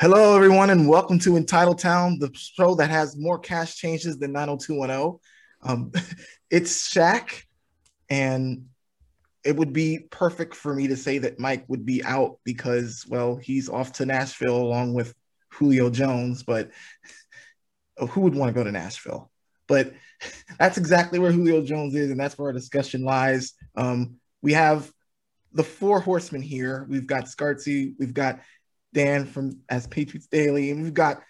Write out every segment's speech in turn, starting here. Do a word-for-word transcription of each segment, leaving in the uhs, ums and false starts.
Hello, everyone, and welcome to Entitled Town, the show that has more cash changes than nine oh two one oh. Um, it's Shaq, and it would be perfect for me to say that Mike would be out because, well, he's off to Nashville along with Julio Jones, but who would want to go to Nashville? But that's exactly where Julio Jones is, and that's where our discussion lies. Um, we have the four horsemen here. We've got Scartzi, we've got Dan from As Patriots Daily, and we've got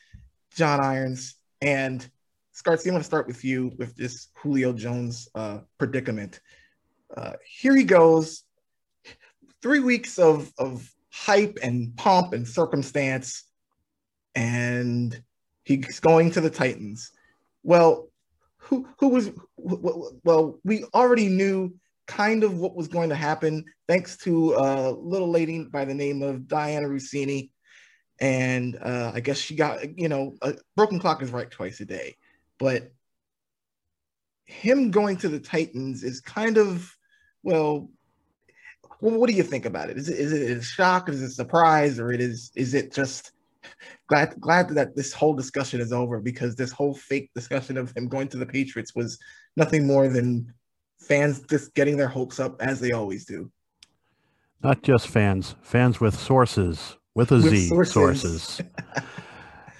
John Irons. And Scartzi, I'm going to start with you with this Julio Jones uh, predicament. Uh, here he goes. Three weeks of, of hype and pomp and circumstance, and he's going to the Titans. Well, who, who was – well, we already knew – kind of what was going to happen, thanks to a little lady by the name of Diana Russini. And uh, I guess she got, you know, a broken clock is right twice a day. But him going to the Titans is kind of, well, what do you think about it? Is it, is it a shock? Is it a surprise? Or it is, is it just glad, glad that this whole discussion is over, because this whole fake discussion of him going to the Patriots was nothing more than fans just getting their hopes up, as they always do. Not just fans, fans with sources, with a with Z, sources. sources.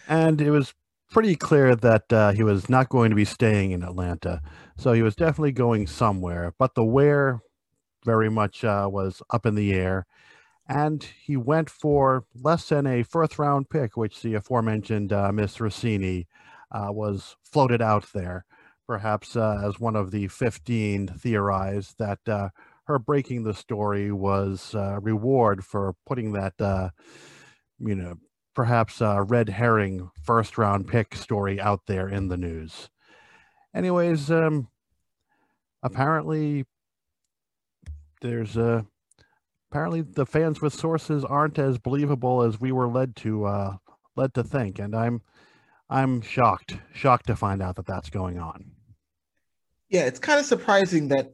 And it was pretty clear that uh, he was not going to be staying in Atlanta. So he was definitely going somewhere, but the where very much uh, was up in the air. And he went for less than a fourth round pick, which the aforementioned uh, Miss Russini uh, was floated out there. Perhaps uh, as one of the fifteen theorized that uh, her breaking the story was a uh, reward for putting that, uh, you know, perhaps uh, red herring first round pick story out there in the news. Anyways, um, apparently there's a, apparently the fans with sources aren't as believable as we were led to, uh, led to think. And I'm, I'm shocked, shocked to find out that that's going on. Yeah, it's kind of surprising that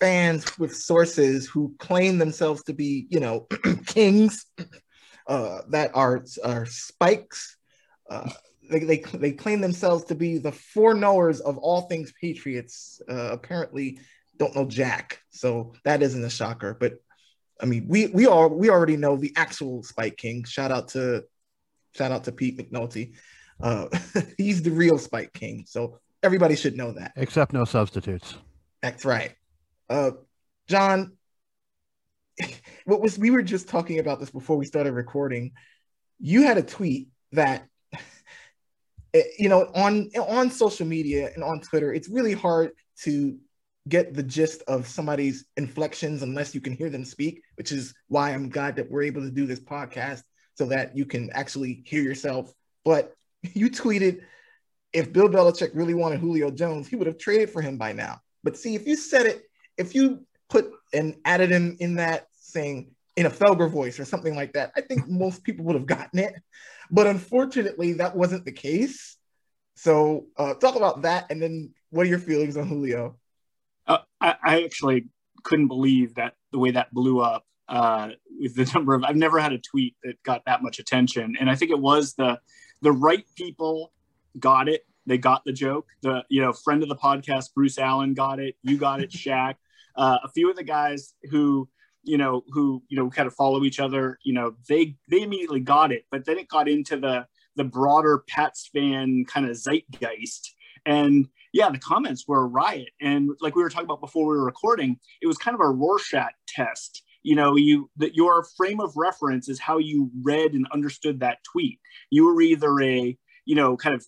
fans with sources who claim themselves to be, you know, kings, uh, that are, are spikes, uh, they, they, they claim themselves to be the foreknowers of all things Patriots, uh, apparently don't know jack. So that isn't a shocker. But, I mean, we, we, all, we already know the actual Spike King. Shout out to, shout out to Pete McNulty. Uh, he's the real Spike King, so everybody should know that. Except no substitutes. That's right. Uh, John, what was we were just talking about this before we started recording. You had a tweet that, you know, on on social media and on Twitter, it's really hard to get the gist of somebody's inflections unless you can hear them speak, which is why I'm glad that we're able to do this podcast so that you can actually hear yourself. But you tweeted, if Bill Belichick really wanted Julio Jones, he would have traded for him by now. But see, if you said it, if you put and added him in that saying in a Felger voice or something like that, I think most people would have gotten it. But unfortunately, that wasn't the case. So uh, talk about that, and then what are your feelings on Julio? Uh, I, I actually couldn't believe that the way that blew up uh, with the number of, I've never had a tweet that got that much attention. And I think it was the, The right people got it. They got the joke. The, you know, friend of the podcast, Bruce Allen, got it. You got it, Shaq. Uh, a few of the guys who, you know, who, you know, kind of follow each other, you know, they, they immediately got it, but then it got into the, the broader Pats fan kind of zeitgeist. And yeah, the comments were a riot. And like we were talking about before we were recording, it was kind of a Rorschach test. You know, you that your frame of reference is how you read and understood that tweet. You were either a, you know, kind of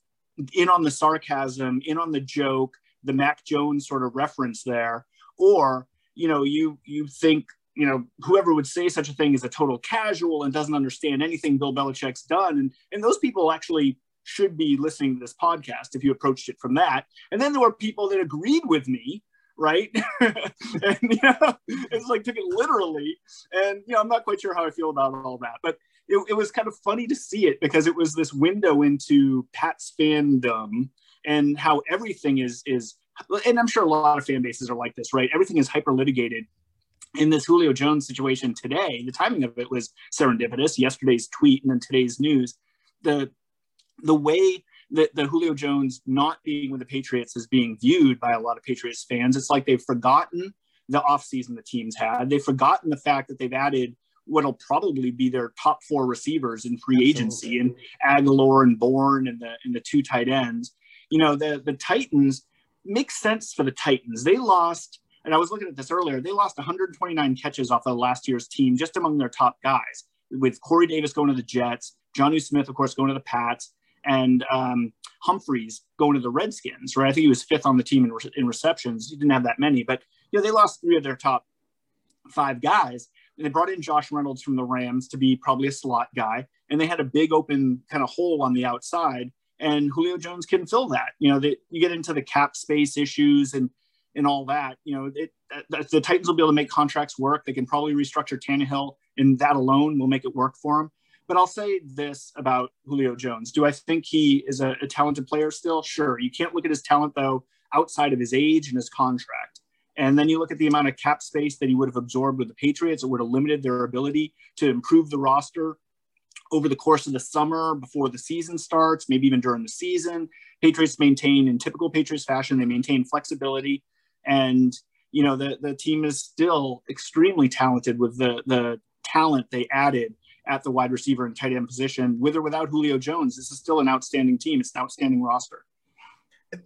in on the sarcasm, in on the joke, the Mac Jones sort of reference there, or, you know, you you think, you know, whoever would say such a thing is a total casual and doesn't understand anything Bill Belichick's done. And, and those people actually should be listening to this podcast if you approached it from that. And then there were people that agreed with me, right? And, you know, it's like, took it literally. And, you know, I'm not quite sure how I feel about all that, but it, it was kind of funny to see it because it was this window into Pat's fandom and how everything is, is, and I'm sure a lot of fan bases are like this, right? Everything is hyper litigated. in this Julio Jones situation today, the timing of it was serendipitous. Yesterday's tweet and then today's news, the the way that the Julio Jones not being with the Patriots is being viewed by a lot of Patriots fans, it's like they've forgotten the offseason the team's had. They've forgotten the fact that they've added what'll probably be their top four receivers in free agency, and Aguilar and Bourne and the and the two tight ends. You know, the the Titans makes sense for the Titans. They lost, and I was looking at this earlier, they lost one hundred twenty-nine catches off of last year's team just among their top guys, with Corey Davis going to the Jets, Jonnu Smith, of course, going to the Pats, and um, Humphreys going to the Redskins, right? I think he was fifth on the team in, re- in receptions. He didn't have that many, but, you know, they lost three of their top five guys. They brought in Josh Reynolds from the Rams to be probably a slot guy, and they had a big open kind of hole on the outside, and Julio Jones can fill that. You know, they, you get into the cap space issues and and all that. You know, it, uh, the Titans will be able to make contracts work. They can probably restructure Tannehill, and that alone will make it work for him. But I'll say this about Julio Jones. Do I think he is a, a talented player still? Sure. You can't look at his talent, though, outside of his age and his contract. And then you look at the amount of cap space that he would have absorbed with the Patriots. It would have limited their ability to improve the roster over the course of the summer before the season starts, maybe even during the season. Patriots maintain, in typical Patriots fashion, they maintain flexibility. And, you know, the, the team is still extremely talented with the, the talent they added at the wide receiver and tight end position. With or without Julio Jones, this is still an outstanding team. It's an outstanding roster.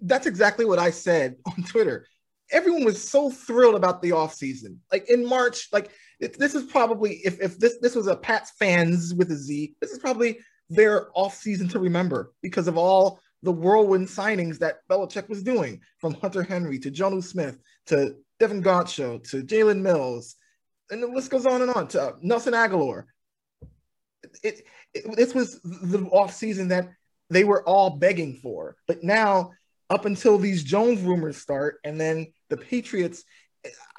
That's exactly what I said on Twitter. Everyone was so thrilled about the offseason. Like in March, like it, this is probably, if, if this, this was a Pats fans with a Z, this is probably their offseason to remember because of all the whirlwind signings that Belichick was doing, from Hunter Henry to Jonnu Smith to Devin Godchaux to Jalen Mills. And the list goes on and on, to uh, Nelson Aguilar. It, it this was the offseason that they were all begging for, but now up until these Jones rumors start, and then the Patriots,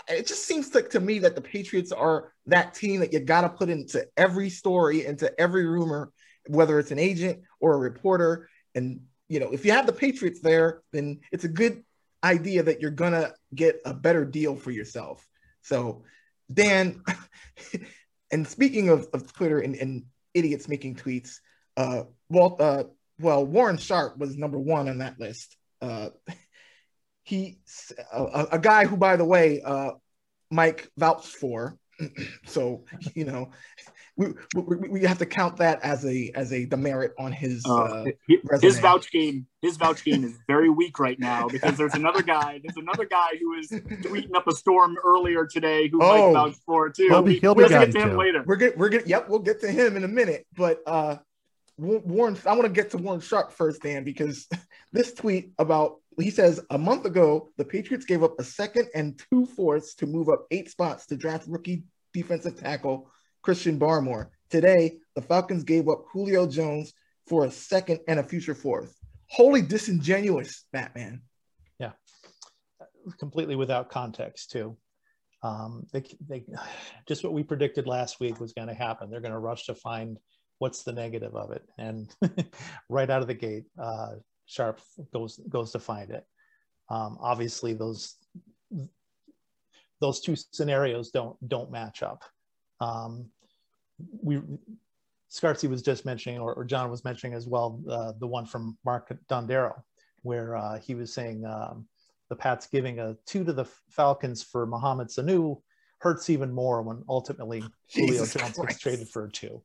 it just seems like to me that the Patriots are that team that you got to put into every story, into every rumor, whether it's an agent or a reporter. And you know, if you have the Patriots there, then it's a good idea that you're gonna get a better deal for yourself. So, Dan, and speaking of, of Twitter and, and idiots making tweets, uh, well, uh, well, Warren Sharp was number one on that list. Uh, he, a, a guy who, by the way, uh, Mike vouched for. So you know, we, we we have to count that as a as a demerit on his uh, uh, resume. His vouch game. His vouch game is very weak right now because there's another guy. There's another guy who was tweeting up a storm earlier today who oh, Mike vouched for too. Well, we, he'll we'll be get to him too. later. We're get, we're get, Yep, we'll get to him in a minute. But uh, Warren, I want to get to Warren Sharp first, Dan, because this tweet about. He says, a month ago, the Patriots gave up a second and two-fourths to move up eight spots to draft rookie defensive tackle Christian Barmore. Today, the Falcons gave up Julio Jones for a second and a future fourth. Wholly disingenuous, Batman. Yeah. Completely without context, too. Um, they, they, just what we predicted last week was going to happen. They're going to rush to find what's the negative of it. And right out of the gate, uh, Sharp goes goes to find it. Um, obviously, those those two scenarios don't don't match up. Um, we Scartzi was just mentioning, or, or John was mentioning as well, uh, the one from Mark Dondero, where uh, he was saying um, the Pats giving a two to the Falcons for Mohamed Sanu hurts even more when ultimately Jesus Julio Jones gets traded for a two.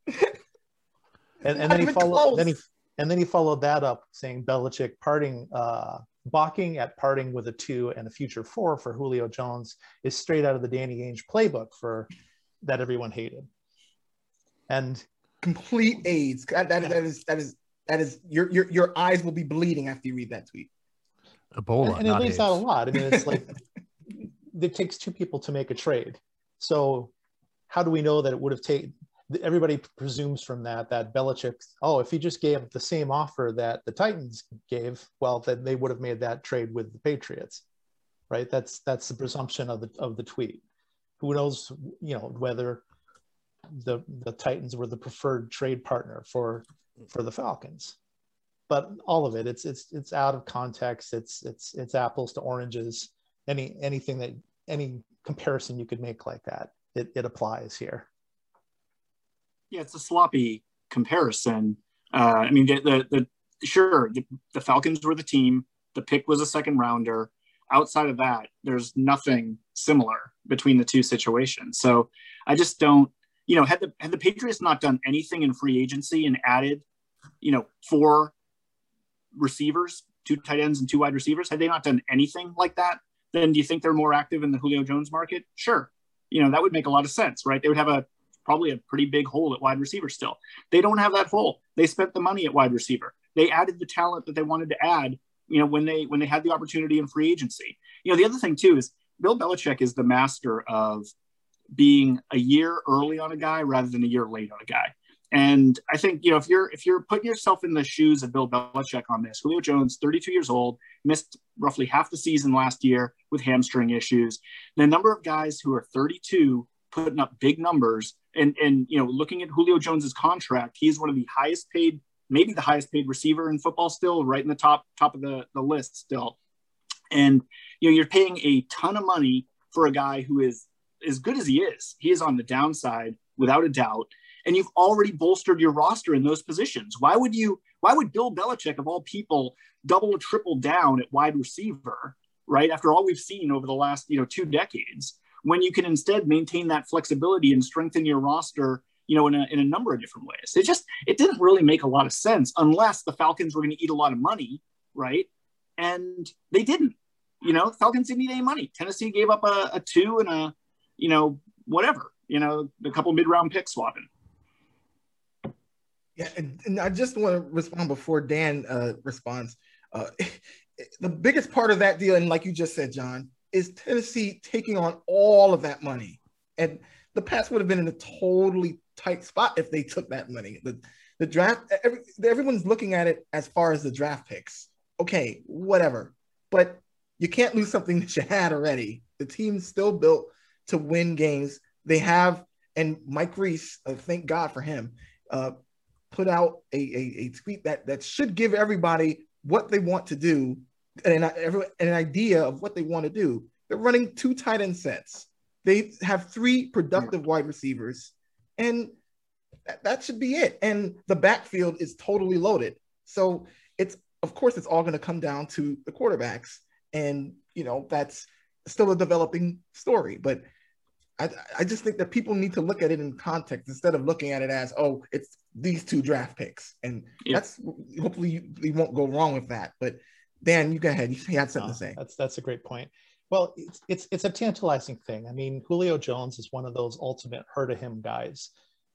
And, and then he followed. Then he. And then he followed that up saying Belichick parting, uh, balking at parting with a two and a future four for Julio Jones is straight out of the Danny Ainge playbook for that everyone hated. And complete AIDS. That, that, that is, that is, that is, your, your, your eyes will be bleeding after you read that tweet. Ebola. And, and it leaves out a lot. I mean, it's like, it takes two people to make a trade. So how do we know that it would have taken? Everybody presumes from that that Belichick, oh, if he just gave the same offer that the Titans gave, well, then they would have made that trade with the Patriots, right? That's that's the presumption of the of the tweet. Who knows, you know, whether the the Titans were the preferred trade partner for for the Falcons, but all of it, it's it's it's out of context. It's it's it's apples to oranges. Any anything that any comparison you could make like that. It, it applies here. Yeah, it's a sloppy comparison. Uh, I mean, the, the, the sure, the, the Falcons were the team. The pick was a second rounder. Outside of that, there's nothing similar between the two situations. So I just don't, you know, had the had the Patriots not done anything in free agency and added, you know, four receivers, two tight ends and two wide receivers, had they not done anything like that, then do you think they're more active in the Julio Jones market? Sure. You know, that would make a lot of sense, right? They would have a probably a pretty big hole at wide receiver still. They don't have that hole. They spent the money at wide receiver. They added the talent that they wanted to add, you know, when they when they had the opportunity in free agency. You know, the other thing too is Bill Belichick is the master of being a year early on a guy rather than a year late on a guy. And I think, you know, if you're if you're putting yourself in the shoes of Bill Belichick on this, Julio Jones, thirty-two years old, missed roughly half the season last year with hamstring issues. The number of guys who are thirty-two putting up big numbers, and and you know, looking at Julio Jones's contract, he's one of the highest paid, maybe the highest paid receiver in football still, right in the top top of the, the list still. And you know, you're paying a ton of money for a guy who is as good as he is. He is on the downside without a doubt. And you've already bolstered your roster in those positions. Why would you, why would Bill Belichick, of all people, double or triple down at wide receiver, right? After all we've seen over the last, you know, two decades, when you can instead maintain that flexibility and strengthen your roster, you know, in a, in a number of different ways. It just, it didn't really make a lot of sense unless the Falcons were going to eat a lot of money, right? And they didn't, you know, the Falcons didn't need any money. Tennessee gave up a, a two and a, you know, whatever, you know, a couple mid-round pick swapping. Yeah, and, and I just want to respond before Dan uh, responds. Uh, the biggest part of that deal, and like you just said, John, is Tennessee taking on all of that money. And the Pats would have been in a totally tight spot if they took that money. The, the draft, every, everyone's looking at it as far as the draft picks. Okay, whatever. But you can't lose something that you had already. The team's still built to win games. They have, and Mike Reese, uh, thank God for him, uh, put out a, a, a tweet that, that should give everybody what they want to do and an, an idea of what they want to do. They're running two tight end sets. They have three productive wide receivers, and that, that should be it. And the backfield is totally loaded. So it's, of course, it's all going to come down to the quarterbacks. And, you know, that's still a developing story, but I, I just think that people need to look at it in context instead of looking at it as, oh, it's these two draft picks. And yeah. that's hopefully you, you won't go wrong with that. But Dan, you go ahead. You had something no, to say. That's that's a great point. Well, it's, it's it's a tantalizing thing. I mean, Julio Jones is one of those ultimate herd of him guys.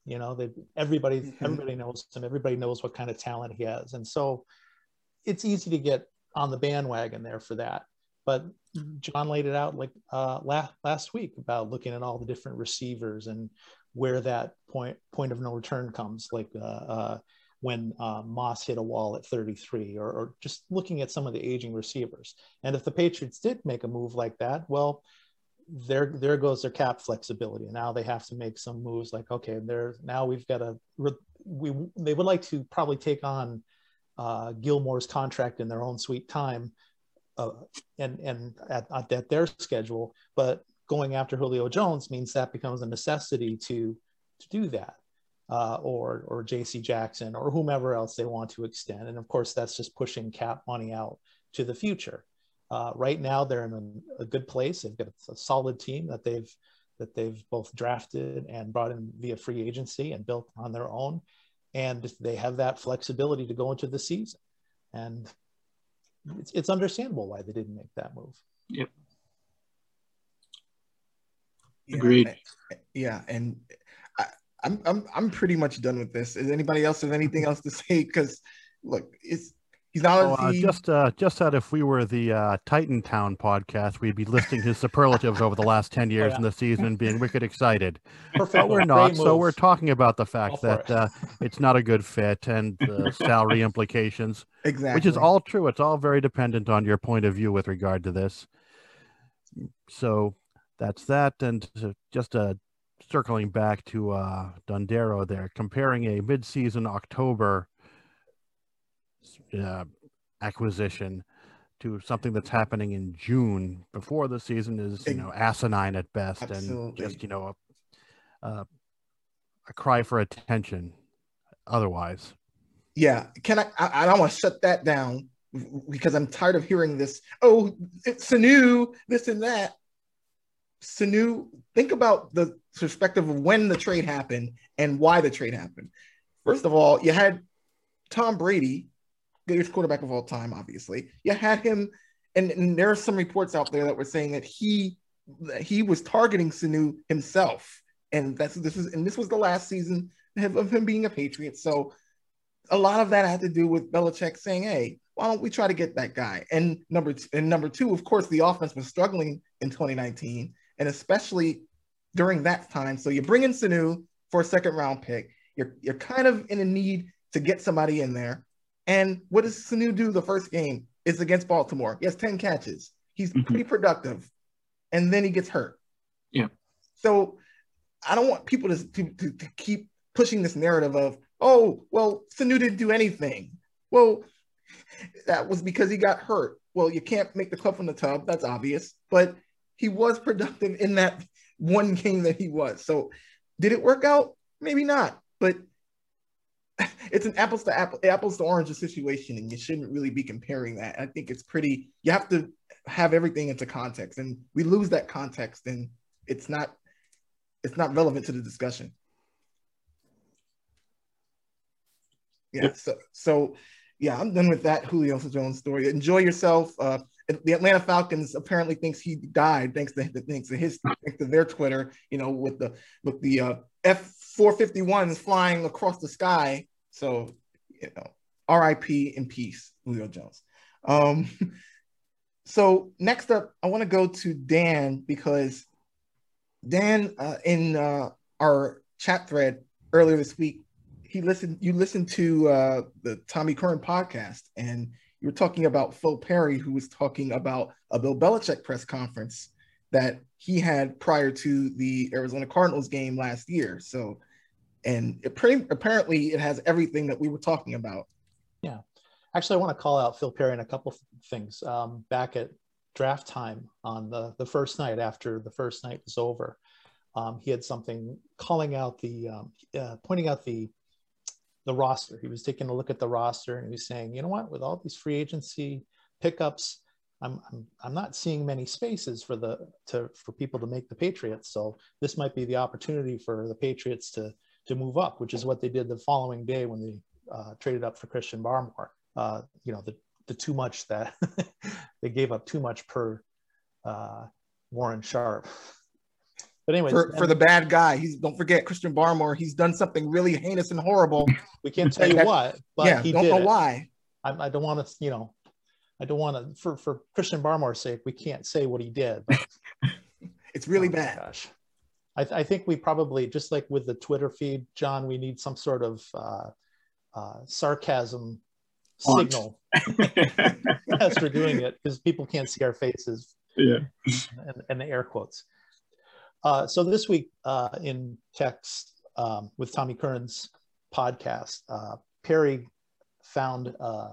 You know, they, everybody mm-hmm. everybody knows him. Everybody knows what kind of talent he has. And so it's easy to get on the bandwagon there for that. But John laid it out like uh, last last week about looking at all the different receivers and where that point point of no return comes, like uh, uh, when uh, Moss hit a wall at thirty-three, or, or just looking at some of the aging receivers. And if the Patriots did make a move like that, well, there there goes their cap flexibility. Now they have to make some moves like, okay, there now we've got to we they would like to probably take on uh, Gilmore's contract in their own sweet time. Uh, and and at, at their schedule, but going after Julio Jones means that becomes a necessity to to do that, uh, or or J C Jackson or whomever else they want to extend. And of course, that's just pushing cap money out to the future. Uh, right now, they're in a, a good place. They've got a solid team that they've that they've both drafted and brought in via free agency and built on their own, and they have that flexibility to go into the season. And It's, it's understandable why they didn't make that move. Yep. Yeah, agreed. I, yeah, and I, I'm I'm I'm pretty much done with this. Is anybody else have anything else to say? Because look, it's he's not oh, uh, just uh, just that if we were the uh, Titan Town podcast, we'd be listing his superlatives over the last ten years oh, yeah. in the season and being wicked excited. Perfect. But we're not, Great so moves. We're talking about the fact all that it. uh, it's not a good fit and the uh, salary implications. Exactly. Which is all true. It's all very dependent on your point of view with regard to this. So that's that. And just uh, circling back to uh, Dondero there, comparing a mid-season October uh, acquisition to something that's happening in June before the season is, you know, asinine at best. Absolutely. And just, you know, a, a, a cry for attention otherwise. Yeah. Can I, I, I don't want to shut that down because I'm tired of hearing this. Oh, it's Sanu, this and that. Sanu, think about the perspective of when the trade happened and why the trade happened. First of all, you had Tom Brady, greatest quarterback of all time, obviously. You had him, and, and there are some reports out there that were saying that he that he was targeting Sanu himself, and that's this is and this was the last season of him being a Patriot. So a lot of that had to do with Belichick saying, "Hey, why don't we try to get that guy?" And number two, and number two, of course, the offense was struggling in twenty nineteen, and especially during that time. So you bring in Sanu for a second round pick. You're you're kind of in a need to get somebody in there. And what does Sanu do the first game? It's against Baltimore. He has ten catches. He's mm-hmm. pretty productive. And then he gets hurt. Yeah. So I don't want people to, to, to, to keep pushing this narrative of, oh, well, Sanu didn't do anything. Well, that was because he got hurt. Well, you can't make the club from the tub. That's obvious. But he was productive in that one game that he was. So did it work out? Maybe not. But it's an apples to apple, apples to oranges situation, and you shouldn't really be comparing that. I think it's pretty, you have to have everything into context, and we lose that context, and it's not, it's not relevant to the discussion. Yeah. Yep. So, so yeah, I'm done with that Julio Jones story. Enjoy yourself. Uh, the Atlanta Falcons apparently thinks he died thanks to thanks to his thanks to their Twitter. You know, with the with the uh, F four fifty-ones flying across the sky. So, you know, R I P in peace, Julio Jones. Um, so next up, I want to go to Dan because Dan uh, in uh, our chat thread earlier this week, he listened. You listened to uh, the Tommy Curran podcast, and you were talking about Phil Perry, who was talking about a Bill Belichick press conference that he had prior to the Arizona Cardinals game last year. So, and it pretty, apparently it has everything that we were talking about. Yeah. Actually, I want to call out Phil Perry in a couple of things. Um, back at draft time on the, the first night after the first night was over, um, he had something calling out the, um, uh, pointing out the, the roster. He was taking a look at the roster and he was saying, you know what, with all these free agency pickups, I'm, I'm I'm not seeing many spaces for the to for people to make the Patriots. So this might be the opportunity for the Patriots to to move up, which is what they did the following day when they uh, traded up for Christian Barmore. Uh, you know, the the too much that they gave up too much per uh, Warren Sharp. But anyway, for, for the bad guy, he's don't forget Christian Barmore. He's done something really heinous and horrible. We can't tell you what, but yeah, he don't did know it. Why. I, I don't want to, you know. I don't want to, for, for Christian Barmore's sake, we can't say what he did. But, it's really oh bad. Gosh. I, th- I think we probably, just like with the Twitter feed, John, we need some sort of uh, uh, sarcasm Aunt. signal as we're doing it, because people can't see our faces yeah. and, and the air quotes. Uh, so this week uh, in text um, with Tommy Curran's podcast, uh, Perry found uh,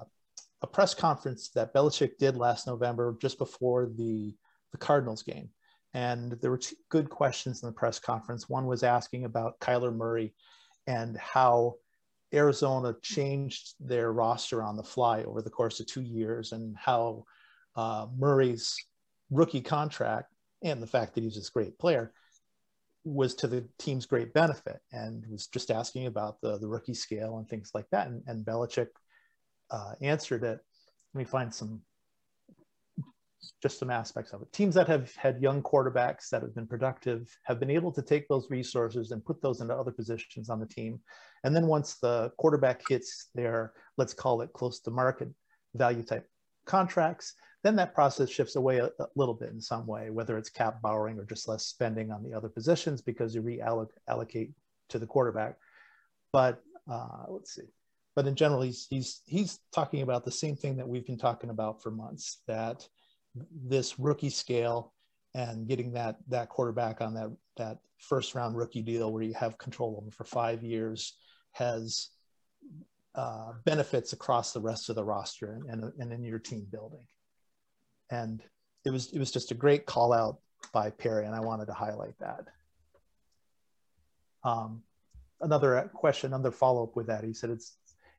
a press conference that Belichick did last November, just before the, the Cardinals game. And there were two good questions in the press conference. One was asking about Kyler Murray and how Arizona changed their roster on the fly over the course of two years and how uh, Murray's rookie contract and the fact that he's this great player was to the team's great benefit, and was just asking about the, the rookie scale and things like that. And, and Belichick Uh, answered it. Let me find some, just some aspects of it. Teams that have had young quarterbacks that have been productive have been able to take those resources and put those into other positions on the team. And then once the quarterback hits their, let's call it close to market value type contracts, then that process shifts away a, a little bit in some way, whether it's cap borrowing or just less spending on the other positions because you reallocate to the quarterback. But uh, let's see. But in general, he's, he's, he's talking about the same thing that we've been talking about for months, that this rookie scale and getting that, that quarterback on that, that first round rookie deal where you have control over for five years has uh, benefits across the rest of the roster and, and, and in your team building. And it was it was just a great call out by Perry, and I wanted to highlight that. Um, another question, another follow up with that. He said it's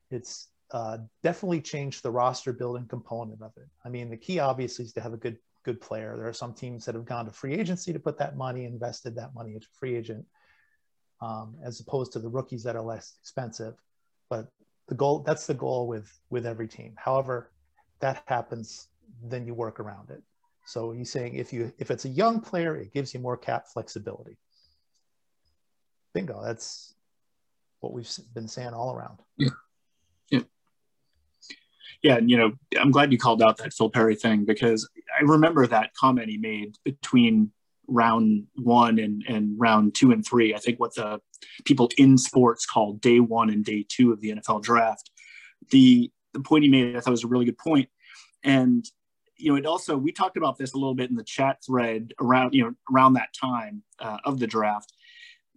it's uh, definitely changed the roster building component of it. I mean, the key obviously is to have a good good player. There are some teams that have gone to free agency to put that money, invested that money into free agent, um, as opposed to the rookies that are less expensive. But the goal that's the goal with with every team. However, that happens, then you work around it. So he's saying if you if it's a young player, it gives you more cap flexibility. Bingo, that's what we've been saying all around. Yeah. Yeah. Yeah, and you know, I'm glad you called out that Phil Perry thing, because I remember that comment he made between round one and, and round two and three. I think what the people in sports call day one and day two of the N F L draft. The the point he made, I thought was a really good point. And you know, it also, we talked about this a little bit in the chat thread around, you know, around that time uh, of the draft.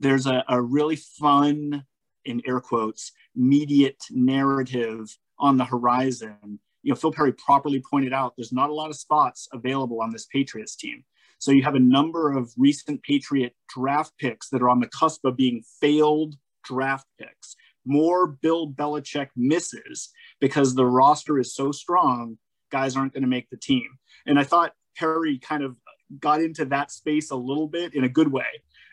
There's a, a really fun, in air quotes, immediate narrative on the horizon. You know, Phil Perry properly pointed out there's not a lot of spots available on this Patriots team. So you have a number of recent Patriot draft picks that are on the cusp of being failed draft picks. More Bill Belichick misses because the roster is so strong, guys aren't going to make the team. And I thought Perry kind of got into that space a little bit in a good way.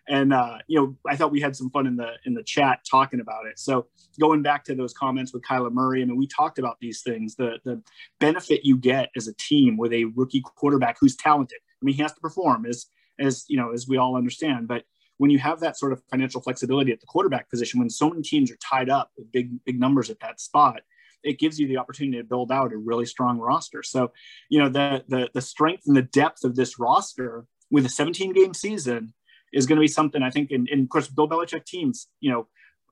And, uh, you know, I thought we had some fun in the in the chat talking about it. So going back to those comments with Kyler Murray, I mean, we talked about these things, the, the benefit you get as a team with a rookie quarterback who's talented. I mean, he has to perform, as, as you know, as we all understand. But when you have that sort of financial flexibility at the quarterback position, when so many teams are tied up with big, big numbers at that spot, it gives you the opportunity to build out a really strong roster. So, you know, the the, the strength and the depth of this roster with a seventeen game season is going to be something, I think, and, and of course, Bill Belichick teams, you know,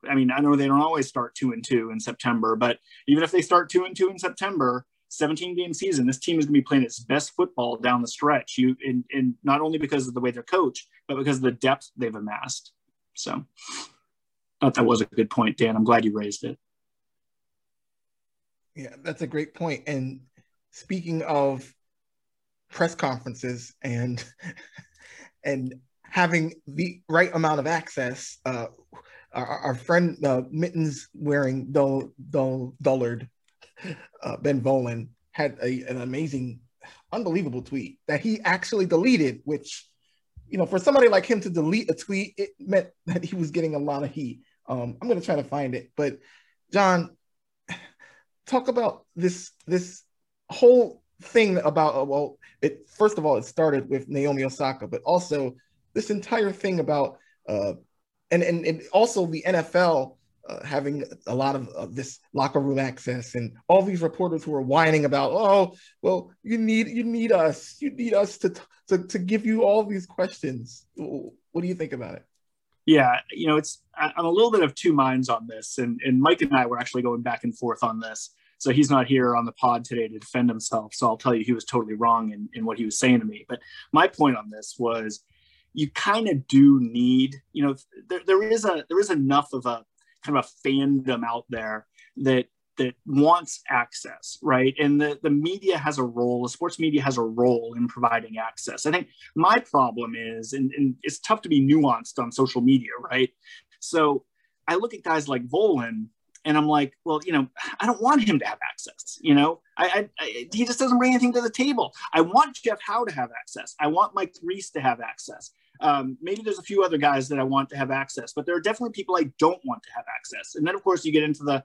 I mean, I know they don't always start two and two in September, but even if they start two and two in September, seventeen game season, this team is going to be playing its best football down the stretch. You, and, and not only because of the way they're coached, but because of the depth they've amassed. So I thought that was a good point, Dan. I'm glad you raised it. Yeah, that's a great point. And speaking of press conferences and and having the right amount of access, uh, our, our friend uh, mittens wearing dull, dull, dullard, uh, Ben Bolin, had a, an amazing, unbelievable tweet that he actually deleted, which, you know, for somebody like him to delete a tweet, it meant that he was getting a lot of heat. Um, I'm going to try to find it. But John, talk about this this whole thing about, well, it first of all, it started with Naomi Osaka, but also this entire thing about, uh, and, and, and also the N F L uh, having a lot of uh, this locker room access, and all these reporters who are whining about, oh, well, you need you need us, you need us to, to, to give you all these questions. What do you think about it? Yeah, you know, it's, I'm a little bit of two minds on this, and, and Mike and I were actually going back and forth on this. So he's not here on the pod today to defend himself. So I'll tell you, he was totally wrong in, in what he was saying to me. But my point on this was, you kind of do need, you know, there, there is a there is enough of a kind of a fandom out there that that wants access, right? And the, the media has a role, the sports media has a role in providing access. I think my problem is, and, and it's tough to be nuanced on social media, right? So I look at guys like Bolin and I'm like, well, you know, I don't want him to have access, you know? I, I, I he just doesn't bring anything to the table. I want Jeff Howe to have access. I want Mike Reese to have access. Um, maybe there's a few other guys that I want to have access, but there are definitely people I don't want to have access. And then of course you get into the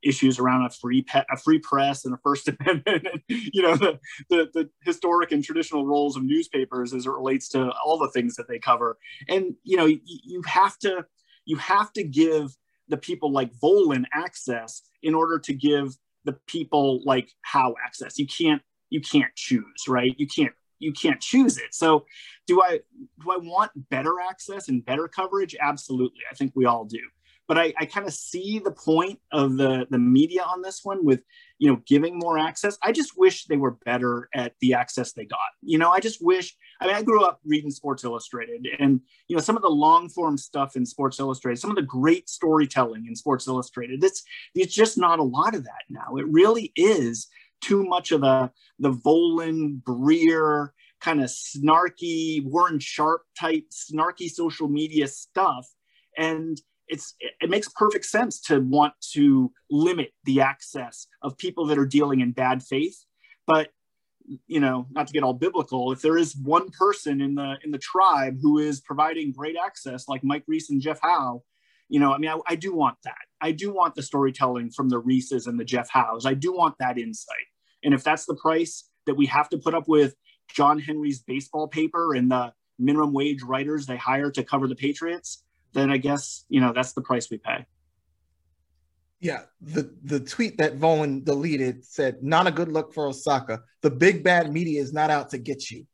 issues around a free pe- a free press and the First Amendment, and, you know, the, the, the historic and traditional roles of newspapers as it relates to all the things that they cover. And, you know, you, you have to, you have to give the people like Bolin access in order to give the people like Howe access. You can't, you can't choose, right? You can't, you can't choose it. So do I, do I want better access and better coverage? Absolutely. I think we all do. But I, I kind of see the point of the, the media on this one with, you know, giving more access. I just wish they were better at the access they got. You know, I just wish, I mean, I grew up reading Sports Illustrated, and, you know, some of the long form stuff in Sports Illustrated, some of the great storytelling in Sports Illustrated, it's, it's just not a lot of that now. It really is too much of the the Volan, Breer, kind of snarky, Warren Sharp type snarky social media stuff. And it's it makes perfect sense to want to limit the access of people that are dealing in bad faith. But, you know, not to get all biblical, if there is one person in the in the tribe who is providing great access, like Mike Reese and Jeff Howe, you know, I mean, I, I do want that. I do want the storytelling from the Reeses and the Jeff Howes. I do want that insight. And if that's the price that we have to put up with John Henry's baseball paper and the minimum wage writers they hire to cover the Patriots, then I guess, you know, that's the price we pay. Yeah, the, the tweet that Volan deleted said, not a good look for Osaka. The big bad media is not out to get you.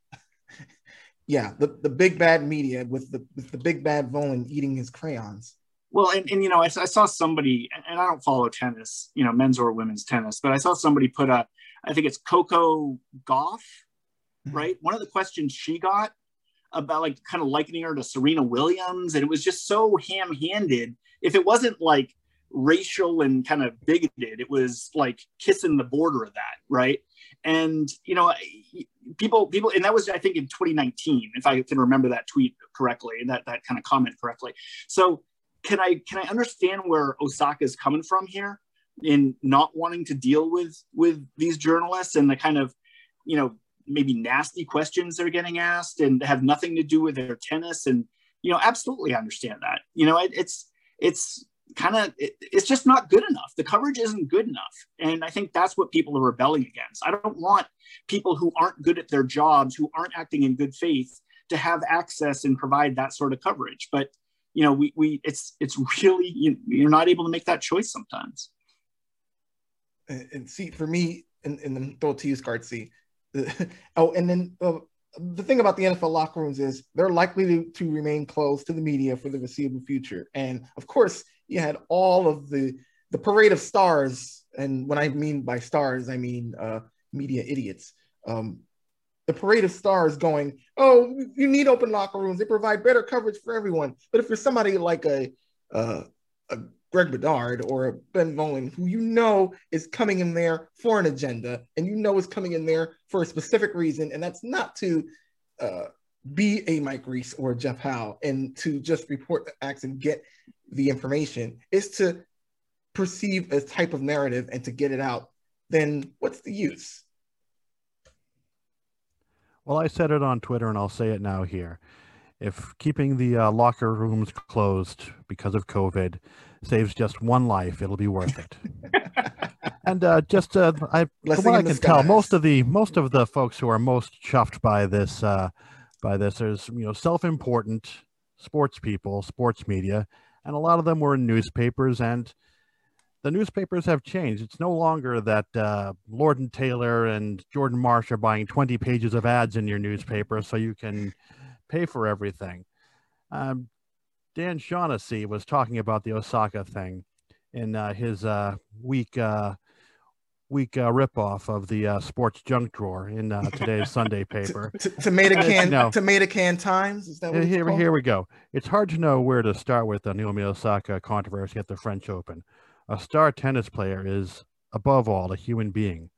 yeah, the, the big bad media with the, with the big bad Volan eating his crayons. Well, and, and you know, I, I saw somebody, and I don't follow tennis, you know, men's or women's tennis, but I saw somebody put a, I think it's Coco Gauff, mm-hmm. right? One of the questions she got about like kind of likening her to Serena Williams, and it was just so ham-handed. If it wasn't like racial and kind of bigoted, it was like kissing the border of that, right? And you know, people people and that was I think in twenty nineteen, if I can remember that tweet correctly, and that that kind of comment correctly. So can I can I understand where Osaka is coming from here in not wanting to deal with with these journalists and the kind of, you know, maybe nasty questions they're getting asked and have nothing to do with their tennis. And, you know, absolutely understand that. You know, it, it's it's kind of, it, it's just not good enough. The coverage isn't good enough. And I think that's what people are rebelling against. I don't want people who aren't good at their jobs, who aren't acting in good faith, to have access and provide that sort of coverage. But, you know, we, we it's it's really, you, you're not able to make that choice sometimes. And, and see, for me, and, and then throw it to you, Scartzi. Oh, and then uh, the thing about the N F L locker rooms is they're likely to, to remain closed to the media for the foreseeable future. And of course, you had all of the the parade of stars, and when I mean by stars, I mean uh, media idiots. Um, the parade of stars going, oh, you need open locker rooms. They provide better coverage for everyone. But if you're somebody like a, uh, a Greg Bedard or a Ben Volan, who you know is coming in there for an agenda, and you know is coming in there for a specific reason, and that's not to uh, be a Mike Reese or Jeff Howe and to just report the acts and get the information, is to perceive a type of narrative and to get it out, then what's the use? Well, I said it on Twitter and I'll say it now here. If keeping the uh, locker rooms closed because of COVID saves just one life, it'll be worth it. And uh, just uh, I, from what I can tell, most of the most of the folks who are most chuffed by this uh, by this is, you know, self-important sports people, sports media, and a lot of them were in newspapers. And the newspapers have changed. It's no longer that uh, Lord and Taylor and Jordan Marsh are buying twenty pages of ads in your newspaper so you can pay for everything. Um, Dan Shaughnessy was talking about the Osaka thing in uh, his uh, week uh, week uh, ripoff of the uh, sports junk drawer in uh, today's Sunday paper. T- t- tomato can, no. Tomato can Times. Is that what here, here we go. It's hard to know where to start with the Naomi Osaka controversy at the French Open. A star tennis player is, above all, a human being.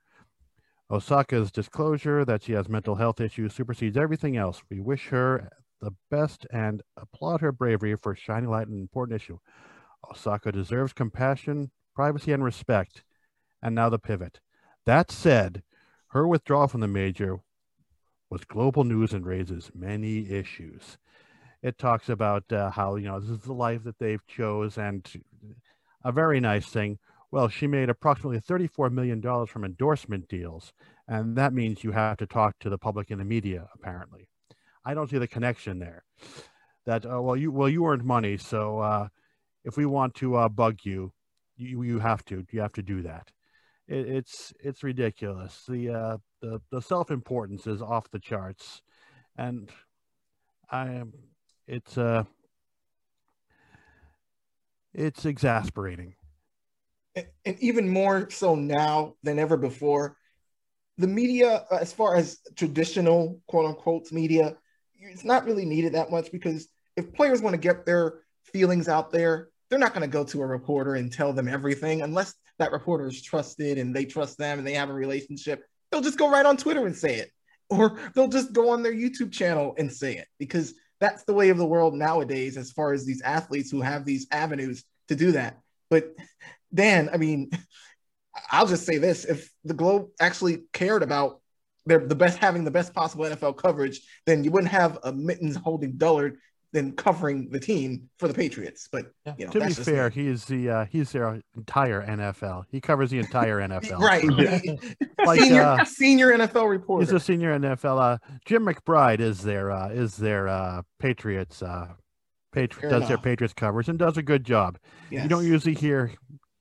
Osaka's disclosure that she has mental health issues supersedes everything else. We wish her the best and applaud her bravery for shining light on an important issue. Osaka deserves compassion, privacy, and respect. And now the pivot. That said, her withdrawal from the major was global news and raises many issues. It talks about uh, how, you know, this is the life that they've chose, and a very nice thing. Well, she made approximately thirty-four million dollars from endorsement deals, and that means you have to talk to the public and the media, apparently. I don't see the connection there. That, uh, well, you well you earned money, so uh, if we want to uh, bug you, you, you have to you have to do that. It, it's it's ridiculous. The uh, the the self-importance is off the charts, and I am it's uh it's exasperating, and, and even more so now than ever before. The media, as far as traditional quote unquote media, it's not really needed that much, because if players want to get their feelings out there, they're not going to go to a reporter and tell them everything unless that reporter is trusted and they trust them and they have a relationship, they'll just go right on Twitter and say it, or they'll just go on their YouTube channel and say it, because that's the way of the world nowadays as far as these athletes who have these avenues to do that. But Dan, I mean, I'll just say this. If the Globe actually cared about their, the best having the best possible N F L coverage, then you wouldn't have a mittens holding dullard than covering the team for the Patriots. But yeah, you know, to that's be fair, he is the uh, he's their entire N F L. He covers the entire N F L. Right. Like, senior, uh, senior N F L reporter. He's a senior N F L. Uh, Jim McBride is their uh, is their uh, Patriots uh, Patri- does enough. their Patriots covers and does a good job. Yes. You don't usually hear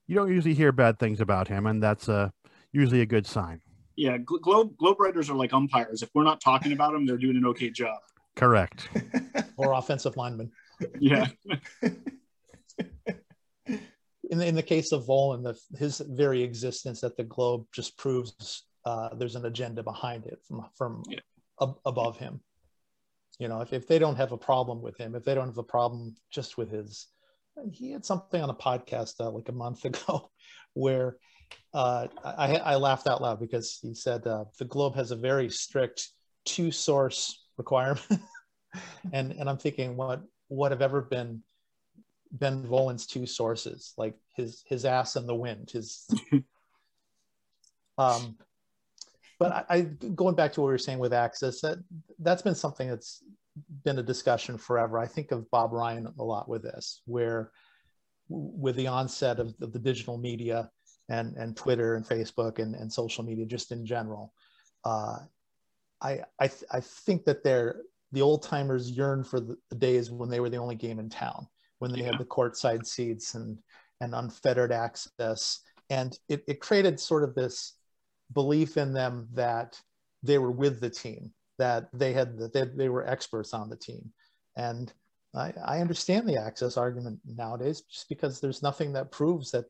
you don't usually hear bad things about him, and that's uh, usually a good sign. Yeah, Globe Globe writers are like umpires. If we're not talking about them, they're doing an okay job. Correct. Or offensive linemen. Yeah. In the, in the case of Volin, the, his very existence at the Globe just proves uh, there's an agenda behind it from, from yeah. ab- above him. You know, if, if they don't have a problem with him, if they don't have a problem just with his, he had something on a podcast uh, like a month ago where uh, I, I laughed out loud because he said uh, the Globe has a very strict two-source requirement. and and I'm thinking, what what have ever been Ben Volin's two sources? Like his his ass in the wind, his um but I, I going back to what we were saying with access, that that's been something that's been a discussion forever. I think of Bob Ryan a lot with this, where with the onset of, of the digital media and and Twitter and Facebook and, and social media just in general, uh I I, th- I think that they're the old timers yearn for the, the days when they were the only game in town, when they yeah. had the courtside seats and and unfettered access, and it, it created sort of this belief in them that they were with the team, that they had that they, they were experts on the team. And I, I understand the access argument nowadays, just because there's nothing that proves that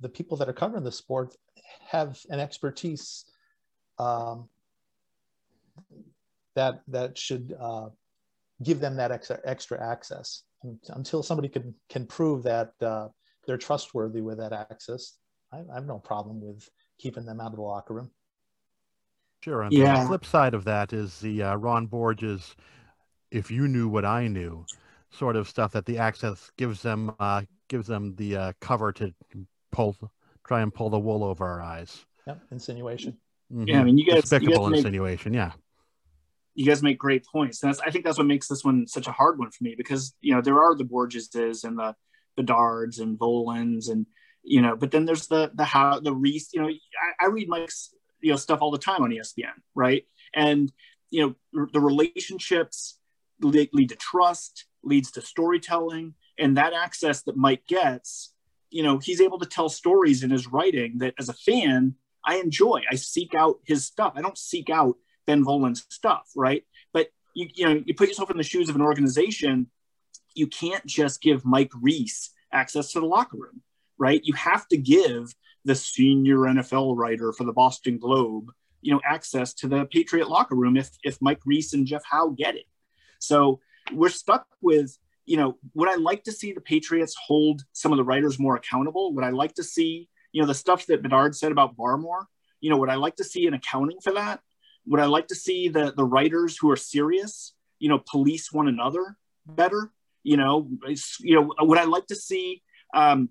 the people that are covering the sport have an expertise. Um, that that should uh, give them that extra, extra access. And until somebody can, can prove that uh, they're trustworthy with that access, I, I have no problem with keeping them out of the locker room. Sure. And yeah. The flip side of that is the uh, Ron Borges, if you knew what I knew, sort of stuff that the access gives them, uh, gives them the uh, cover to pull, try and pull the wool over our eyes. Yep, insinuation. Mm-hmm. Yeah, I mean, you guys, despicable you guys make, insinuation, yeah. You guys make great points. That's, I think that's what makes this one such a hard one for me, because, you know, there are the Borgeses and the Bedards and Volins and, you know, but then there's the the how the Reese, you know, I, I read Mike's, you know, stuff all the time on E S P N, right? And, you know, the relationships lead, lead to trust, leads to storytelling, and that access that Mike gets, you know, he's able to tell stories in his writing that as a fan, I enjoy. I seek out his stuff. I don't seek out Ben Volin's stuff, right? But you, you know, you put yourself in the shoes of an organization. You can't just give Mike Reese access to the locker room, right? You have to give the senior N F L writer for the Boston Globe, you know, access to the Patriot locker room if if Mike Reese and Jeff Howe get it. So we're stuck with, you know, would I like to see the Patriots hold some of the writers more accountable? Would I like to see, you know, the stuff that Bedard said about Barmore, you know, would I like to see an accounting for that? Would I like to see the, the writers who are serious, you know, police one another better? You know, you know, would I like to see um,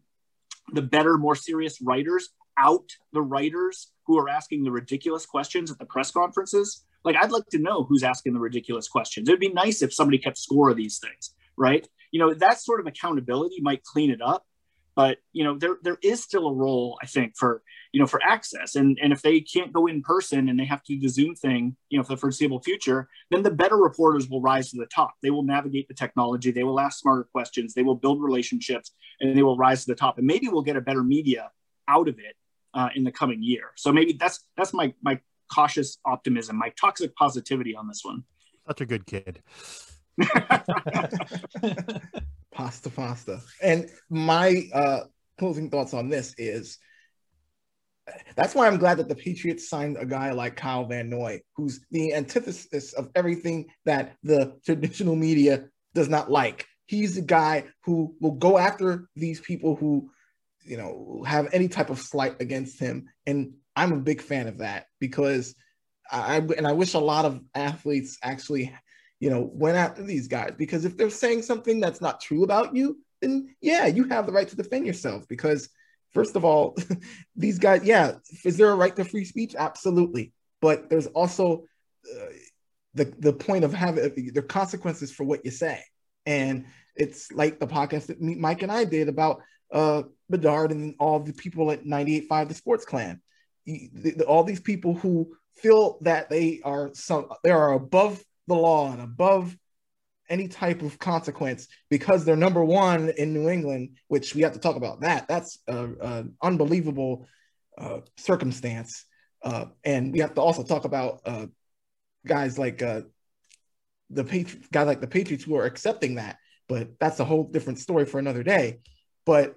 the better, more serious writers out the writers who are asking the ridiculous questions at the press conferences? Like, I'd like to know who's asking the ridiculous questions. It'd be nice if somebody kept score of these things, right? You know, that sort of accountability might clean it up. But, you know, there there is still a role, I think, for, you know, for access. And and if they can't go in person and they have to do the Zoom thing, you know, for the foreseeable future, then the better reporters will rise to the top. They will navigate the technology. They will ask smarter questions. They will build relationships, and they will rise to the top. And maybe we'll get a better media out of it uh, in the coming year. So maybe that's that's my my cautious optimism, my toxic positivity on this one. Such a good kid. Pasta, pasta. And my uh, closing thoughts on this is, that's why I'm glad that the Patriots signed a guy like Kyle Van Noy, who's the antithesis of everything that the traditional media does not like. He's a guy who will go after these people who you know, have any type of slight against him. And I'm a big fan of that, because I, and I wish a lot of athletes actually, you know, went after these guys, because if they're saying something that's not true about you, then yeah, you have the right to defend yourself. Because first of all, these guys, yeah, is there a right to free speech? Absolutely. But there's also uh, the, the point of having the consequences for what you say. And it's like the podcast that Mike and I did about uh, Bedard and all the people at ninety-eight point five The Sports Clan. All these people who feel that they are some, they are above the law and above any type of consequence because they're number one in New England, which we have to talk about that. That's an unbelievable uh, circumstance. Uh, and we have to also talk about uh, guys like uh, the Patri- guys like the Patriots who are accepting that, but that's a whole different story for another day. But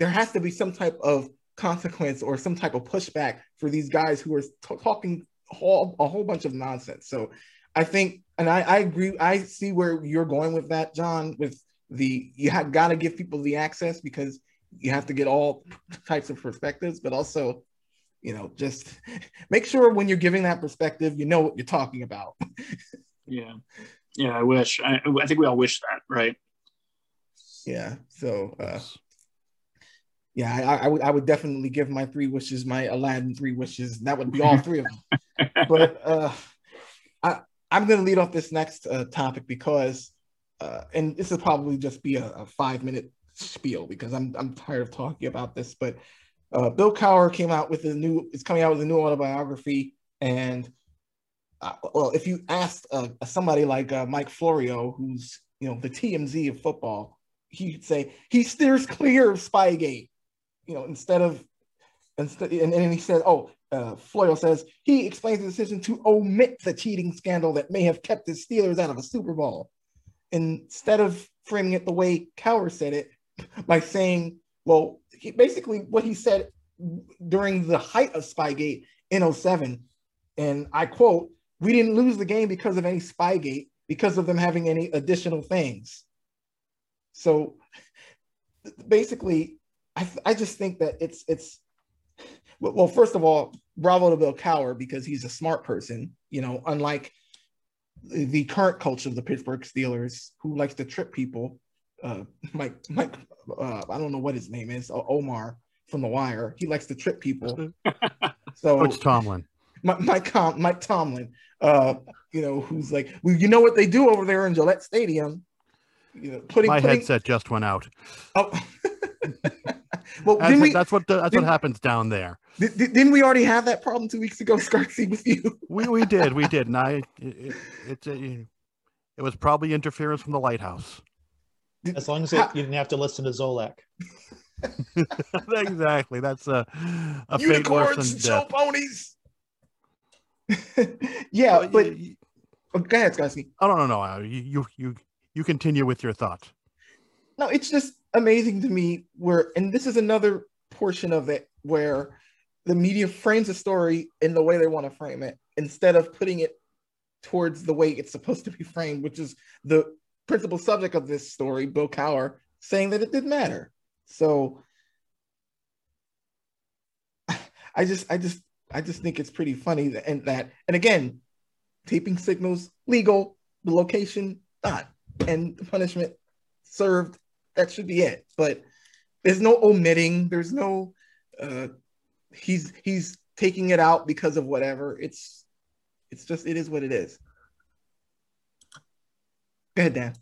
there has to be some type of consequence or some type of pushback for these guys who are t- talking a whole, a whole bunch of nonsense. So I think, and I, I agree, I see where you're going with that, John, with the, you have got to give people the access because you have to get all types of perspectives, but also, you know, just make sure when you're giving that perspective, you know what you're talking about. Yeah. Yeah. I wish, I, I think we all wish that, right? Yeah. So, uh, yeah, I, I would I would definitely give my three wishes, my Aladdin three wishes. That would be all three of them. But uh, I, I'm going to lead off this next uh, topic because, uh, and this will probably just be a, a five minute spiel because I'm I'm tired of talking about this. But uh, Bill Cowher came out with a new, is coming out with a new autobiography. And uh, well, if you asked uh, somebody like uh, Mike Florio, who's, you know, the T M Z of football, he'd say he steers clear of Spygate. You know, instead of, instead, and, and he said, oh, uh, Florio says, he explains the decision to omit the cheating scandal that may have kept the Steelers out of a Super Bowl. Instead of framing it the way Cowher said it, by saying, well, he, basically what he said during the height of Spygate in oh seven, and I quote, we didn't lose the game because of any Spygate, because of them having any additional things. So basically, I, th- I just think that it's, it's, well, first of all, bravo to Bill Cowher because he's a smart person, you know, unlike the current culture of the Pittsburgh Steelers who likes to trip people. Uh, Mike, Mike, uh, I don't know what his name is, Omar from The Wire. He likes to trip people. So it's Tomlin. Mike, Mike, Mike Tomlin, uh, you know, who's like, well, you know what they do over there in Gillette Stadium. You know, putting, My putting... headset just went out. Oh, well, didn't we, that's what the, that's what happens down there. Did, didn't we already have that problem two weeks ago, Scartzi, with you? we we did, we did, and I it it, it, it was probably interference from the lighthouse. As long as it, you didn't have to listen to Zolak. Exactly, that's a, a unicorns and show ponies. Yeah, but, but you, oh, go ahead, Scartzi. Oh no, no, no, you you you, you continue with your thought. No, it's just amazing to me where, and this is another portion of it where the media frames a story in the way they want to frame it instead of putting it towards the way it's supposed to be framed, which is the principal subject of this story, Bill Cowher, saying that it didn't matter. So I just, I just, I just think it's pretty funny that, and that, and again, taping signals legal, the location not, and the punishment served. That should be it, but there's no omitting. There's no, uh, he's he's taking it out because of whatever. It's it's just, it is what it is. Go ahead, Dan.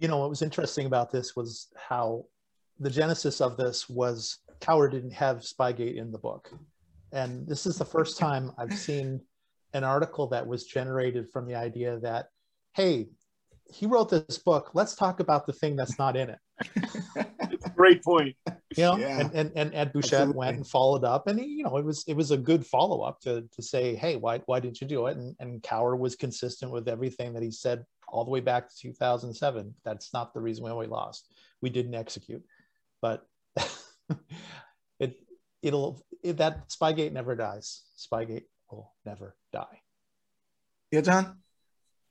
You know, what was interesting about this was how the genesis of this was Cowher didn't have Spygate in the book. And this is the first time I've seen an article that was generated from the idea that, hey, he wrote this book. Let's talk about the thing that's not in it. It's a great point. You know, yeah. and, and, and Ed Bouchette Absolutely. went and followed up, and he, you know, it was, it was a good follow-up to, to say, hey, why, why didn't you do it? And, and Cowher was consistent with everything that he said all the way back to two thousand seven. That's not the reason why we lost. We didn't execute, but it, it'll, it, that Spygate never dies. Spygate will never die. Yeah, John.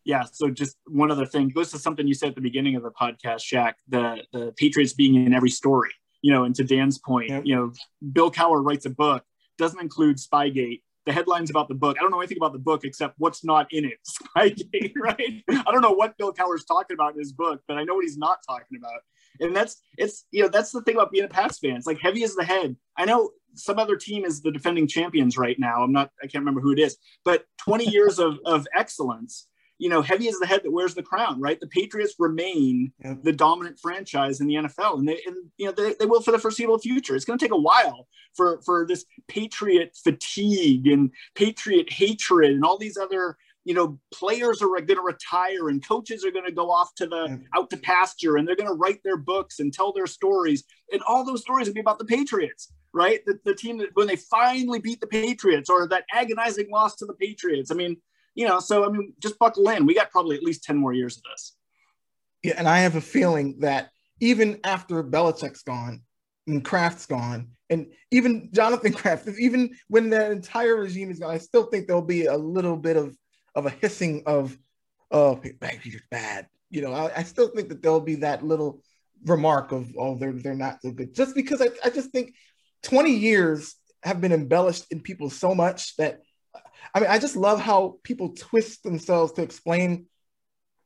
yeah, so just one other thing. It goes to something you said at the beginning of the podcast, Shaq, the, the Patriots being in every story, you know, and to Dan's point, yep. you know, Bill Cowher writes a book, doesn't include Spygate. The headlines about the book, I don't know anything about the book except what's not in it. Spygate, right? I don't know what Bill Cowher's talking about in his book, but I know what he's not talking about. And that's, it's, you know, that's the thing about being a Pats fan. It's like heavy as the head. I know some other team is the defending champions right now. I'm not, I can't remember who it is, but twenty years of, of excellence, you know, heavy as the head that wears the crown, right? The Patriots remain yeah. the dominant franchise in the N F L. And they, and, you know, they, they will for the foreseeable future. It's going to take a while for, for this Patriot fatigue and Patriot hatred and all these other, you know, players are going to retire and coaches are going to go off to the yeah. out to pasture, and they're going to write their books and tell their stories. And all those stories will be about the Patriots, right? The, the team that when they finally beat the Patriots, or that agonizing loss to the Patriots. I mean, you know, so, I mean, just buckle in. We got probably at least ten more years of this. Yeah, and I have a feeling that even after Belichick's gone and Kraft's gone, and even Jonathan Kraft, even when the entire regime is gone, I still think there'll be a little bit of, of a hissing of, oh, Patriots bad. You know, I, I still think that there'll be that little remark of, oh, they're, they're not so good. Just because I, I just think twenty years have been embellished in people so much that, I mean, I just love how people twist themselves to explain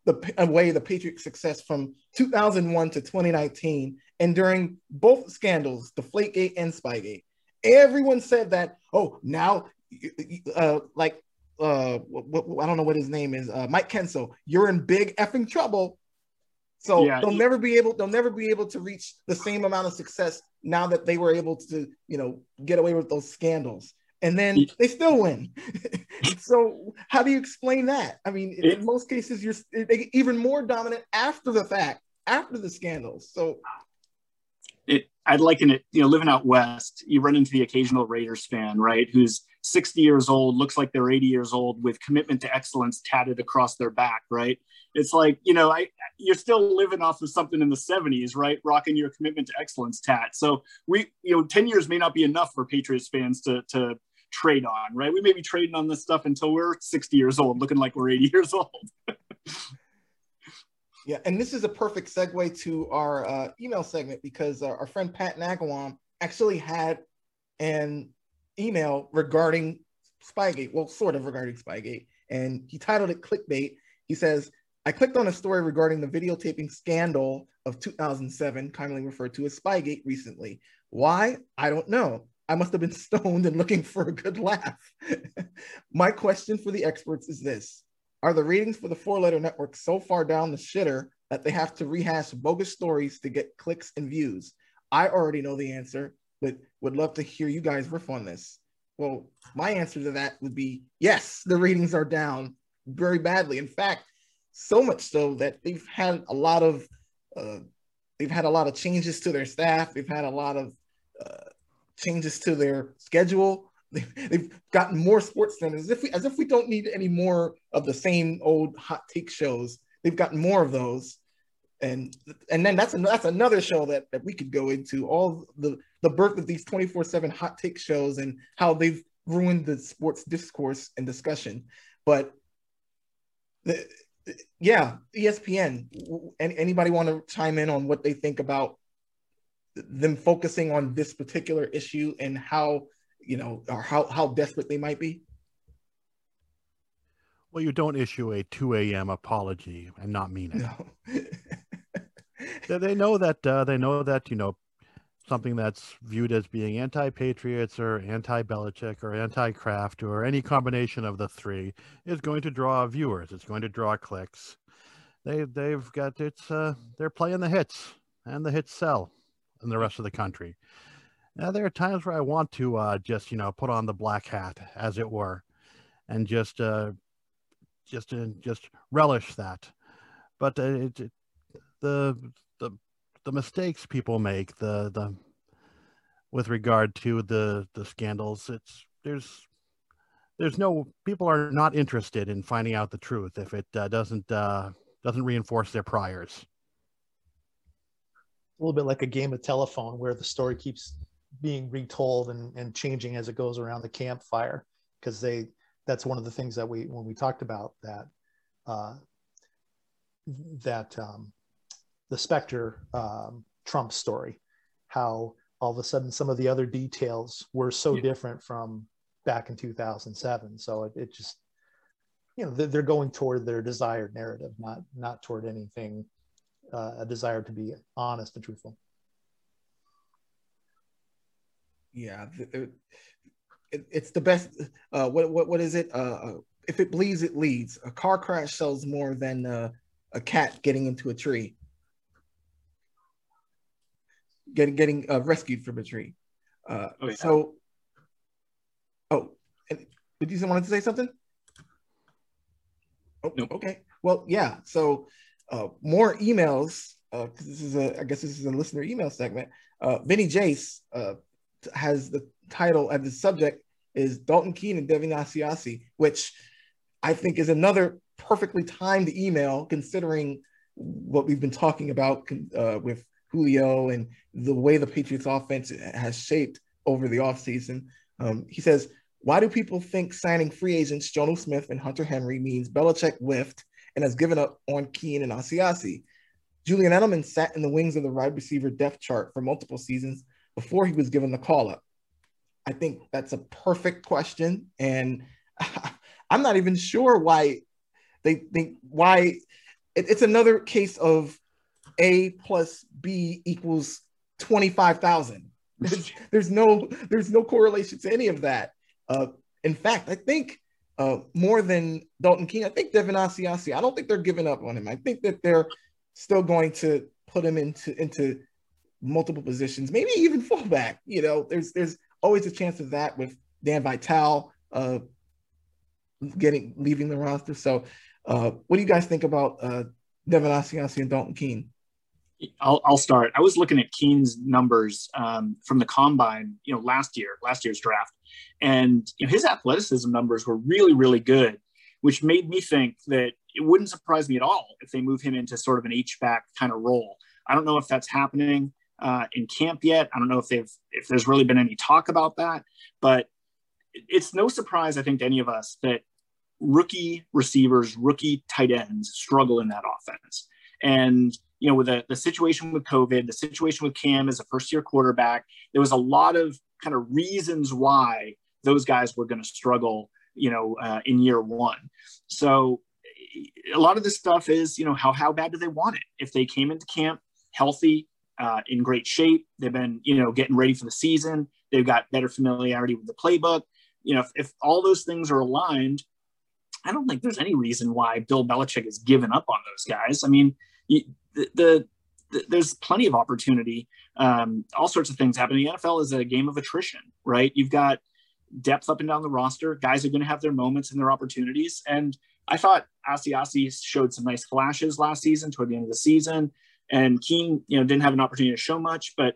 the away the Patriots' success from two thousand one to twenty nineteen. And during both scandals, the Deflategate and Spygate, everyone said that, oh, now, uh, like, uh, I don't know what his name is, uh, Mike Kenso, you're in big effing trouble. So yeah, they'll he- never be able, they'll never be able to reach the same amount of success now that they were able to, you know, get away with those scandals. And then they still win. So how do you explain that? I mean, in it, most cases, you're they get even more dominant after the fact, after the scandals. So it, I'd liken it, you know, living out West, you run into the occasional Raiders fan, right? Who's sixty years old, looks like they're eighty years old with commitment to excellence tatted across their back, right? It's like, you know, I you're still living off of something in the seventies, right? Rocking your commitment to excellence tat. So we, you know, ten years may not be enough for Patriots fans to to trade on, right? We may be trading on this stuff until we're sixty years old, looking like we're eighty years old. Yeah, and this is a perfect segue to our uh, email segment, because uh, our friend Pat Nagawam actually had an email regarding Spygate, well, sort of regarding Spygate, and he titled it Clickbait. He says, I clicked on a story regarding the videotaping scandal of two thousand seven, commonly referred to as Spygate, recently. Why? I don't know. I must have been stoned and looking for a good laugh. My question for the experts is this. Are the ratings for the four-letter network so far down the shitter that they have to rehash bogus stories to get clicks and views? I already know the answer, but would love to hear you guys riff on this. Well, my answer to that would be, yes, the ratings are down very badly. In fact, so much so that they've had a lot of, uh, they've had a lot of changes to their staff. They've had a lot of uh, changes to their schedule. They've gotten more sports centers, as if we, as if we don't need any more of the same old hot take shows. They've gotten more of those, and and then that's an, that's another show that, that we could go into, all the the birth of these twenty-four seven hot take shows and how they've ruined the sports discourse and discussion. But the, yeah, E S P N. Any, anybody want to chime in on what they think about them focusing on this particular issue and how, you know, or how, how desperate they might be? Well, you don't issue a two a.m. apology and not mean it. No. They know that, uh, they know that, you know, something that's viewed as being anti-Patriots or anti-Belichick or anti-Kraft or any combination of the three is going to draw viewers. It's going to draw clicks. They, they've got, it's, uh, they're playing the hits, and the hits sell in the rest of the country. Now, there are times where I want to uh, just, you know, put on the black hat, as it were, and just uh, just uh, just relish that. But uh, it, it, the the the mistakes people make, the the with regard to the the scandals, it's there's there's no people are not interested in finding out the truth if it uh, doesn't uh, doesn't reinforce their priors. A little bit like a game of telephone, where the story keeps being retold and, and changing as it goes around the campfire, because they that's one of the things that we when we talked about that uh that um, the Spectre um, Trump story, how all of a sudden some of the other details were so yeah. different from back in two thousand seven. So it, it just, you know, they're going toward their desired narrative, not not toward anything, uh, a desire to be honest and truthful. Yeah, it's the best. Uh, what what what is it? Uh, if it bleeds, it leads. A car crash sells more than uh, a cat getting into a tree, getting getting uh, rescued from a tree. Uh, oh, yeah. So, oh, and did you want to say something? Oh, no. Okay. Well, yeah. So uh, more emails. Uh, this is a, I guess this is a listener email segment. Uh, Vinny Jace uh, has the title and the subject is Dalton Keene and Devin Asiasi, which I think is another perfectly timed email considering what we've been talking about uh, with Julio and the way the Patriots offense has shaped over the offseason. Um, he says, why do people think signing free agents Jonnu Smith and Hunter Henry means Belichick whiffed and has given up on Keene and Asiasi? Julian Edelman sat in the wings of the wide receiver depth chart for multiple seasons before he was given the call-up. I think that's a perfect question, and I'm not even sure why they think why. It, it's another case of A plus B equals twenty-five thousand. There's, there's no there's no correlation to any of that. Uh, in fact, I think uh, more than Dalton Keene, I think Devin Asiasi, I don't think they're giving up on him. I think that they're still going to put him into into multiple positions, maybe even fullback. You know, there's there's always a chance of that with Dan Vitale uh, getting leaving the roster. So, uh, what do you guys think about uh, Devin Asiasi and Dalton Keene? I'll, I'll start. I was looking at Keene's numbers um, from the combine, you know, last year, last year's draft. And you know, his athleticism numbers were really, really good, which made me think that it wouldn't surprise me at all if they move him into sort of an H-back kind of role. I don't know if that's happening uh, in camp yet. I don't know if they've, if there's really been any talk about that, but it's no surprise, I think, to any of us that rookie receivers, rookie tight ends struggle in that offense. And you know, with the, the situation with COVID, the situation with Cam as a first-year quarterback, there was a lot of kind of reasons why those guys were going to struggle, you know, uh, in year one. So a lot of this stuff is, you know, how how bad do they want it? If they came into camp healthy, uh, in great shape, they've been, you know, getting ready for the season, they've got better familiarity with the playbook. You know, if, if all those things are aligned, I don't think there's any reason why Bill Belichick has given up on those guys. I mean, you, The, the, the there's plenty of opportunity. Um, all sorts of things happen. The N F L is a game of attrition, right? You've got depth up and down the roster. Guys are going to have their moments and their opportunities. And I thought Asiasi showed some nice flashes last season toward the end of the season. And Keene, you know, didn't have an opportunity to show much. But,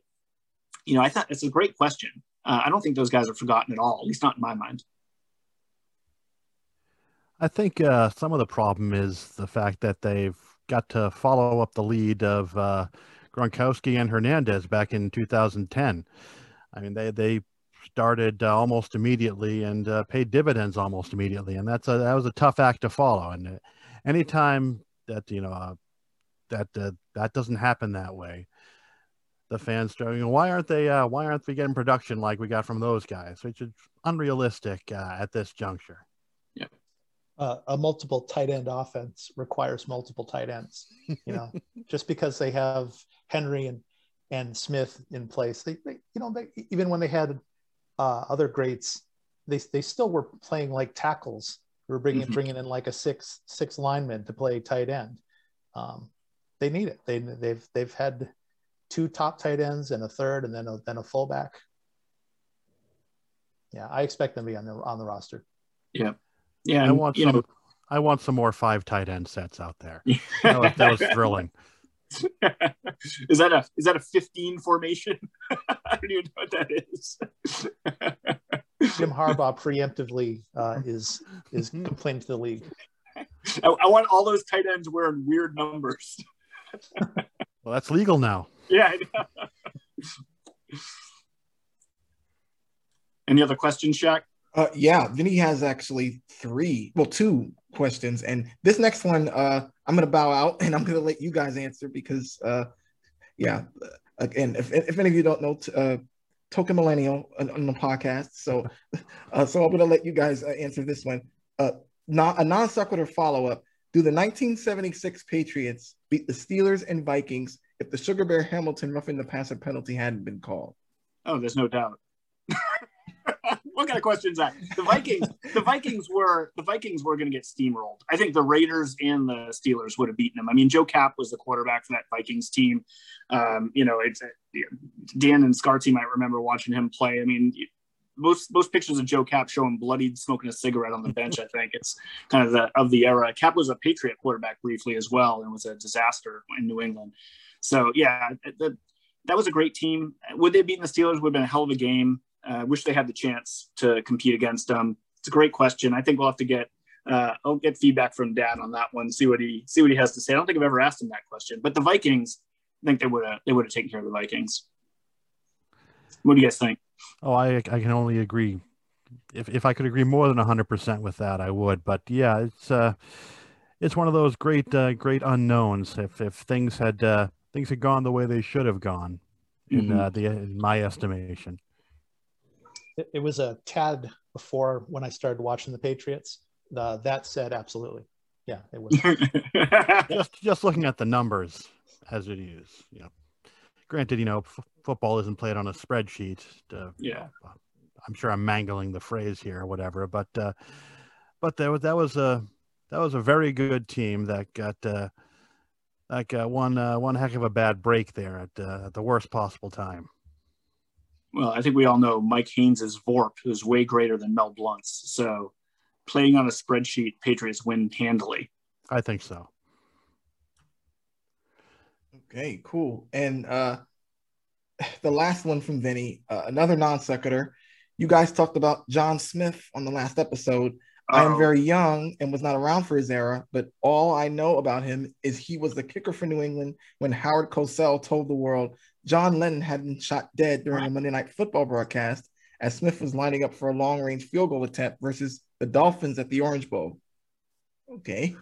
you know, I thought it's a great question. Uh, I don't think those guys are forgotten at all, at least not in my mind. I think uh, some of the problem is the fact that they've got to follow up the lead of uh, Gronkowski and Hernandez back in two thousand ten. I mean, they they started uh, almost immediately and uh, paid dividends almost immediately, and that's a that was a tough act to follow. And uh, anytime that you know uh, that uh, that doesn't happen that way, the fans start, you know, why aren't they uh, why aren't we getting production like we got from those guys? Which is unrealistic uh, at this juncture. Yeah. Uh, a multiple tight end offense requires multiple tight ends. You know, just because they have Henry and and Smith in place, they, they you know they, even when they had uh, other greats, they they still were playing like tackles. We were bringing mm-hmm. bringing in like a six six lineman to play tight end. Um, they need it. They they've they've had two top tight ends and a third, and then a, then a fullback. Yeah, I expect them to be on the on the roster. Yeah. Yeah, I want some. Know. I want some more five tight end sets out there. That was, that was thrilling. Is that a is that a fifteen formation? I don't even know what that is. Jim Harbaugh preemptively uh, is is complaining to the league. I, I want all those tight ends wearing weird numbers. Well, that's legal now. Yeah. I know. Any other questions, Shaq? Uh, yeah, then he has actually three, well, two questions. And this next one, uh, I'm going to bow out and I'm going to let you guys answer because, uh, yeah, again, if, if any of you don't know, uh, Token Millennial on, on the podcast. So uh, so I'm going to let you guys uh, answer this one. Uh, not, a non sequitur follow-up. Do the nineteen seventy-six Patriots beat the Steelers and Vikings if the Sugar Bear Hamilton roughing the passer penalty hadn't been called? Oh, there's no doubt. What kind of question is that? The Vikings, the Vikings were the Vikings were going to get steamrolled. I think the Raiders and the Steelers would have beaten them. I mean, Joe Kapp was the quarterback for that Vikings team. Um, you know, it's Dan and Scartzi might remember watching him play. I mean, most most pictures of Joe Kapp show him bloodied, smoking a cigarette on the bench. I think it's kind of the of the era. Kapp was a Patriot quarterback briefly as well, and was a disaster in New England. So yeah, the, that was a great team. Would they have beaten the Steelers? Would have been a hell of a game. I uh, wish they had the chance to compete against them. It's a great question. I think we'll have to get uh, I'll get feedback from Dad on that one. See what he see what he has to say. I don't think I've ever asked him that question. But the Vikings, I think they would have they would have taken care of the Vikings. What do you guys think? Oh, I I can only agree. If if I could agree more than one hundred percent with that, I would. But yeah, it's uh, it's one of those great uh, great unknowns. If if things had uh, things had gone the way they should have gone, mm-hmm. in uh, the in my estimation. It was a tad before when I started watching the Patriots. Uh, that said, absolutely. Yeah, it was. just, just looking at the numbers as it is. You know, granted, you know, f- football isn't played on a spreadsheet. To, yeah. Uh, I'm sure I'm mangling the phrase here or whatever, but uh, but there was, that was a that was a very good team that got uh, that got one uh, one heck of a bad break there at uh, at the worst possible time. Well, I think we all know Mike Haynes' V O R P is way greater than Mel Blunt's. So playing on a spreadsheet, Patriots win handily. I think so. Okay, cool. And uh, the last one from Vinny, uh, another non-sequitur. You guys talked about John Smith on the last episode. Uh-oh. I am very young and was not around for his era, but all I know about him is he was the kicker for New England when Howard Cosell told the world John Lennon had been shot dead during a Monday Night Football broadcast as Smith was lining up for a long-range field goal attempt versus the Dolphins at the Orange Bowl. Okay.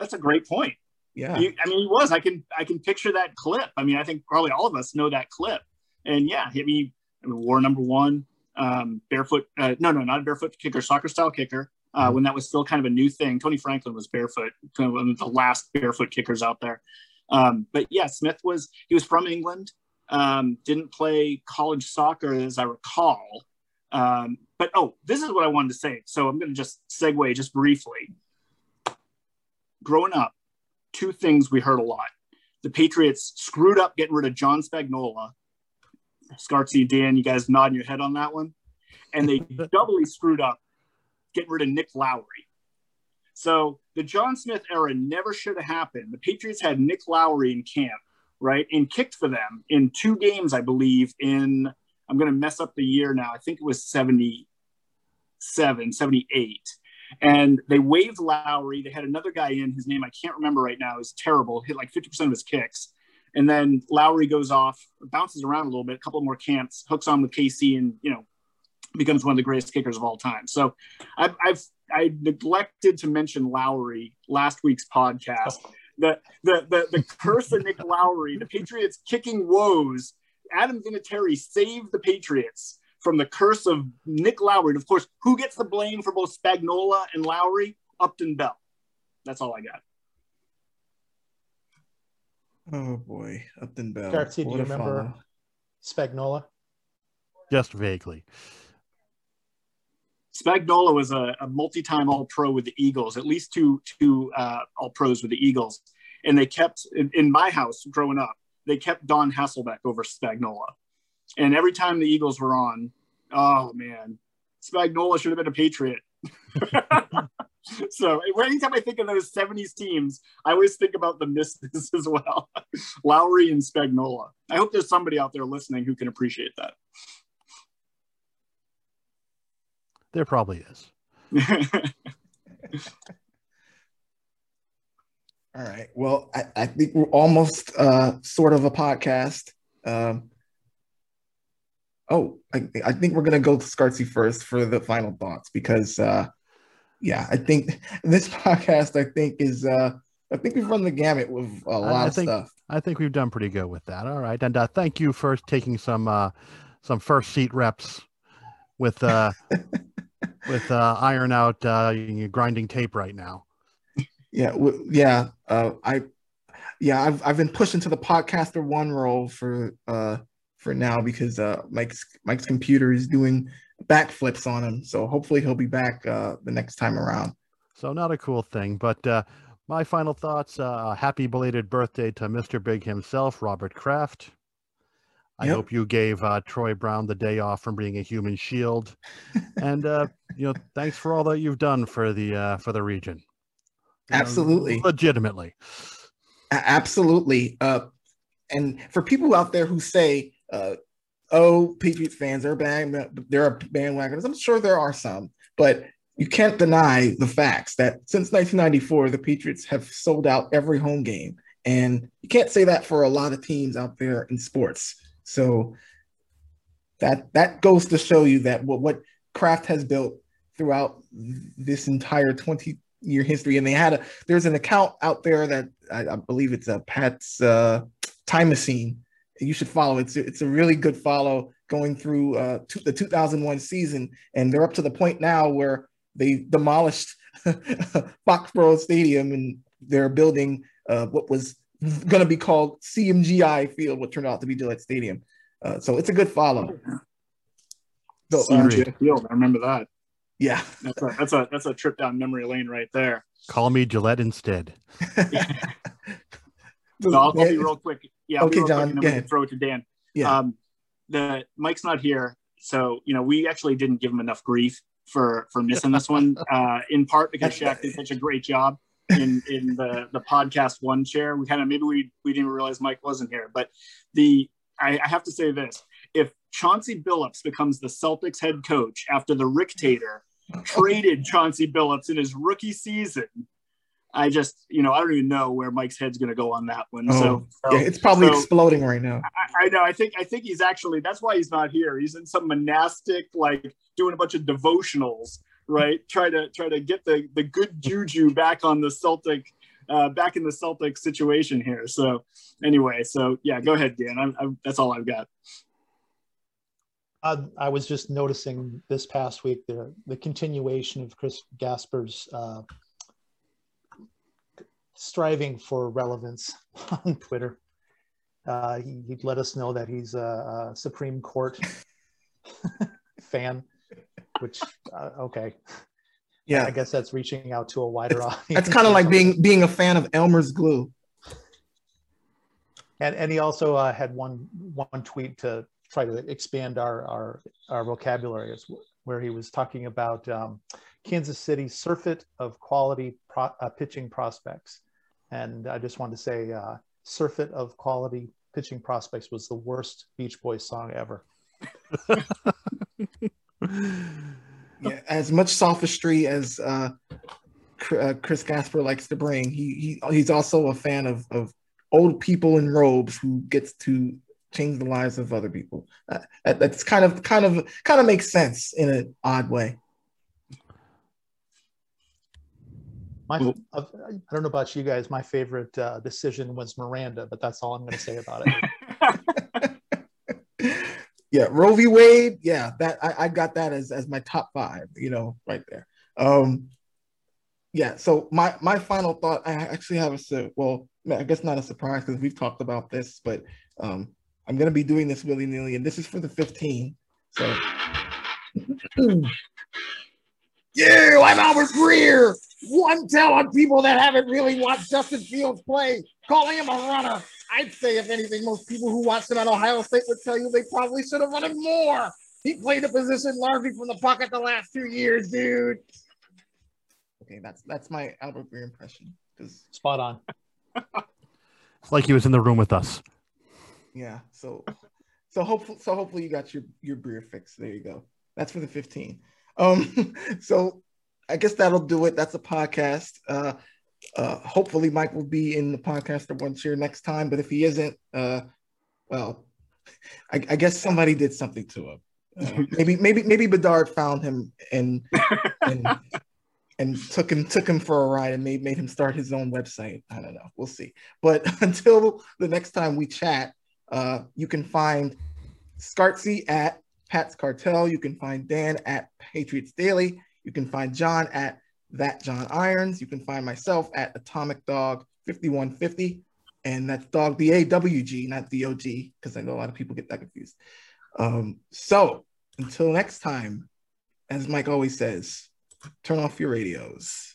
That's a great point. Yeah. You, I mean, he was. I can I can picture that clip. I mean, I think probably all of us know that clip. And, yeah, I mean, I mean war number one, um, barefoot uh, – no, no, not a barefoot kicker, soccer-style kicker. Uh, when that was still kind of a new thing. Tony Franklin was barefoot, kind of one of the last barefoot kickers out there. Um, but yeah, Smith was, he was from England, um, didn't play college soccer as I recall. Um, but, oh, this is what I wanted to say. So I'm going to just segue just briefly. Growing up, two things we heard a lot. The Patriots screwed up getting rid of John Spagnuolo. Scartzi, Dan, you guys nodding your head on that one. And they doubly screwed up getting rid of Nick Lowry. So the John Smith era never should have happened. The Patriots had Nick Lowry in camp, right, and kicked for them in two games, I believe, in – I'm going to mess up the year now. I think it was seventy-seven, seventy-eight. And they waived Lowry. They had another guy in. His name I can't remember right now. He's terrible. Hit like fifty percent of his kicks. And then Lowry goes off, bounces around a little bit, a couple more camps, hooks on with K C and, you know, becomes one of the greatest kickers of all time. So I've, I've I neglected to mention Lowry last week's podcast. The the the, the curse of Nick Lowry, the Patriots kicking woes. Adam Vinatieri saved the Patriots from the curse of Nick Lowry. And of course, who gets the blame for both Spagnuolo and Lowry? Upton Bell. That's all I got. Oh boy, Upton Bell. Scartzi, do you remember Spagnuolo? Just vaguely. Spagnuolo was a, a multi-time All-Pro with the Eagles, at least two two uh, All-Pros with the Eagles. And they kept, in, in my house growing up, they kept Don Hasselbeck over Spagnuolo. And every time the Eagles were on, oh, man, Spagnuolo should have been a Patriot. So anytime I think of those seventies teams, I always think about the misses as well. Lowry and Spagnuolo. I hope there's somebody out there listening who can appreciate that. There probably is. All right. Well, I, I think we're almost uh, sort of a podcast. Um, Oh, I, I think we're going to go to Scartzi first for the final thoughts because, uh, yeah, I think this podcast, I think, is uh, – I think we've run the gamut with a lot I, I of think, stuff. I think we've done pretty good with that. All right. And uh, thank you for taking some uh, some first seat reps with uh, with uh, iron out uh, your grinding tape right now. Yeah. W- yeah. Uh, I yeah, I've I've been pushing to the podcaster one role for uh, – for now because uh, Mike's Mike's computer is doing backflips on him, so hopefully he'll be back uh, the next time around. So not a cool thing, but uh, my final thoughts: uh, happy belated birthday to Mister Big himself, Robert Kraft. I yep. hope you gave uh, Troy Brown the day off from being a human shield, and uh, you know, thanks for all that you've done for the uh, for the region. You Absolutely, know, legitimately. A- absolutely, uh, and for people out there who say. Uh, oh, Patriots fans, they're band, they're bandwagoners. I'm sure there are some, but you can't deny the facts that since nineteen ninety-four, the Patriots have sold out every home game. And you can't say that for a lot of teams out there in sports. So that that goes to show you that what, what Kraft has built throughout this entire twenty-year history. And they had a there's an account out there that I, I believe it's a Pat's uh, Time Machine. You should follow. It's it's a really good follow going through uh, to the two thousand one season, and they're up to the point now where they demolished Foxborough Stadium, and they're building uh, what was going to be called C M G I Field, what turned out to be Gillette Stadium. Uh, so it's a good follow. So, um, Field, I remember that. Yeah, that's a, that's a that's a trip down memory lane right there. Call me Gillette instead. Yeah. No, I'll, I'll be real quick. Yeah, I'll okay, real John. Quick, and then we can throw it to Dan. Yeah, um, the Mike's not here, so you know we actually didn't give him enough grief for for missing this one. Uh, in part because Shaq did such a great job in in the the podcast one chair. We kind of maybe we we didn't realize Mike wasn't here, but the I, I have to say this: if Chauncey Billups becomes the Celtics head coach after the Rictator traded Chauncey Billups in his rookie season. I just, you know, I don't even know where Mike's head's going to go on that one. Oh, so, so yeah, it's probably so, exploding right now. I, I know. I think, I think he's actually, that's why he's not here. He's in some monastic, like doing a bunch of devotionals, right? try to, try to get the, the good juju back on the Celtic, uh, back in the Celtic situation here. So anyway, so yeah, go ahead, Dan. I'm, I'm, that's all I've got. I, I was just noticing this past week, the, the continuation of Chris Gasper's, uh, striving for relevance on Twitter. Uh, he, he'd let us know that he's a, a Supreme Court fan, which, uh, okay. Yeah. I guess that's reaching out to a wider it's, audience. That's kind of like being being a fan of Elmer's glue. And and he also uh, had one one tweet to try to expand our, our, our vocabulary where he was talking about um, Kansas City's surfeit of quality pro, uh, pitching prospects. And I just wanted to say, uh, Surfeit of Quality Pitching Prospects was the worst Beach Boys song ever. Yeah, as much sophistry as uh, uh, Chris Gasper likes to bring, he, he he's also a fan of, of old people in robes who gets to change the lives of other people. Uh, that, that's kind of kind of kind of makes sense in an odd way. My, I don't know about you guys. My favorite uh, decision was Miranda, but that's all I'm going to say about it. Yeah, Roe v. Wade. Yeah, that I, I got that as as my top five. You know, right there. Um, yeah. So my my final thought. I actually have a well. I guess not a surprise because we've talked about this, but um, I'm going to be doing this willy nilly, and this is for the fifteen. So. Yeah, I'm Albert Breer. One tell on people that haven't really watched Justin Fields play, calling him a runner. I'd say, if anything, most people who watched him at Ohio State would tell you they probably should have run him more. He played the position largely from the pocket the last two years, dude. Okay, that's that's my Albert Breer impression. Cause... Spot on. It's like he was in the room with us. Yeah. So, so hopefully, so hopefully you got your your Breer fix. There you go. That's for the fifteen. Um, so I guess that'll do it. That's a podcast. Uh, uh, hopefully Mike will be in the podcast at one chair next time, but if he isn't, uh, well, I, I guess somebody did something to him. Uh, maybe maybe maybe Bedard found him and and and took him took him for a ride and made made him start his own website. I don't know. We'll see. But until the next time we chat, uh, you can find Scartzi at Pat's Cartel. You can find Dan at Patriots Daily. You can find John at That John Irons. You can find myself at Atomic Dog fifty-one fifty, and that's Dog D A W G, not D O G, because I know a lot of people get that confused. Um, so until next time, as Mike always says, turn off your radios.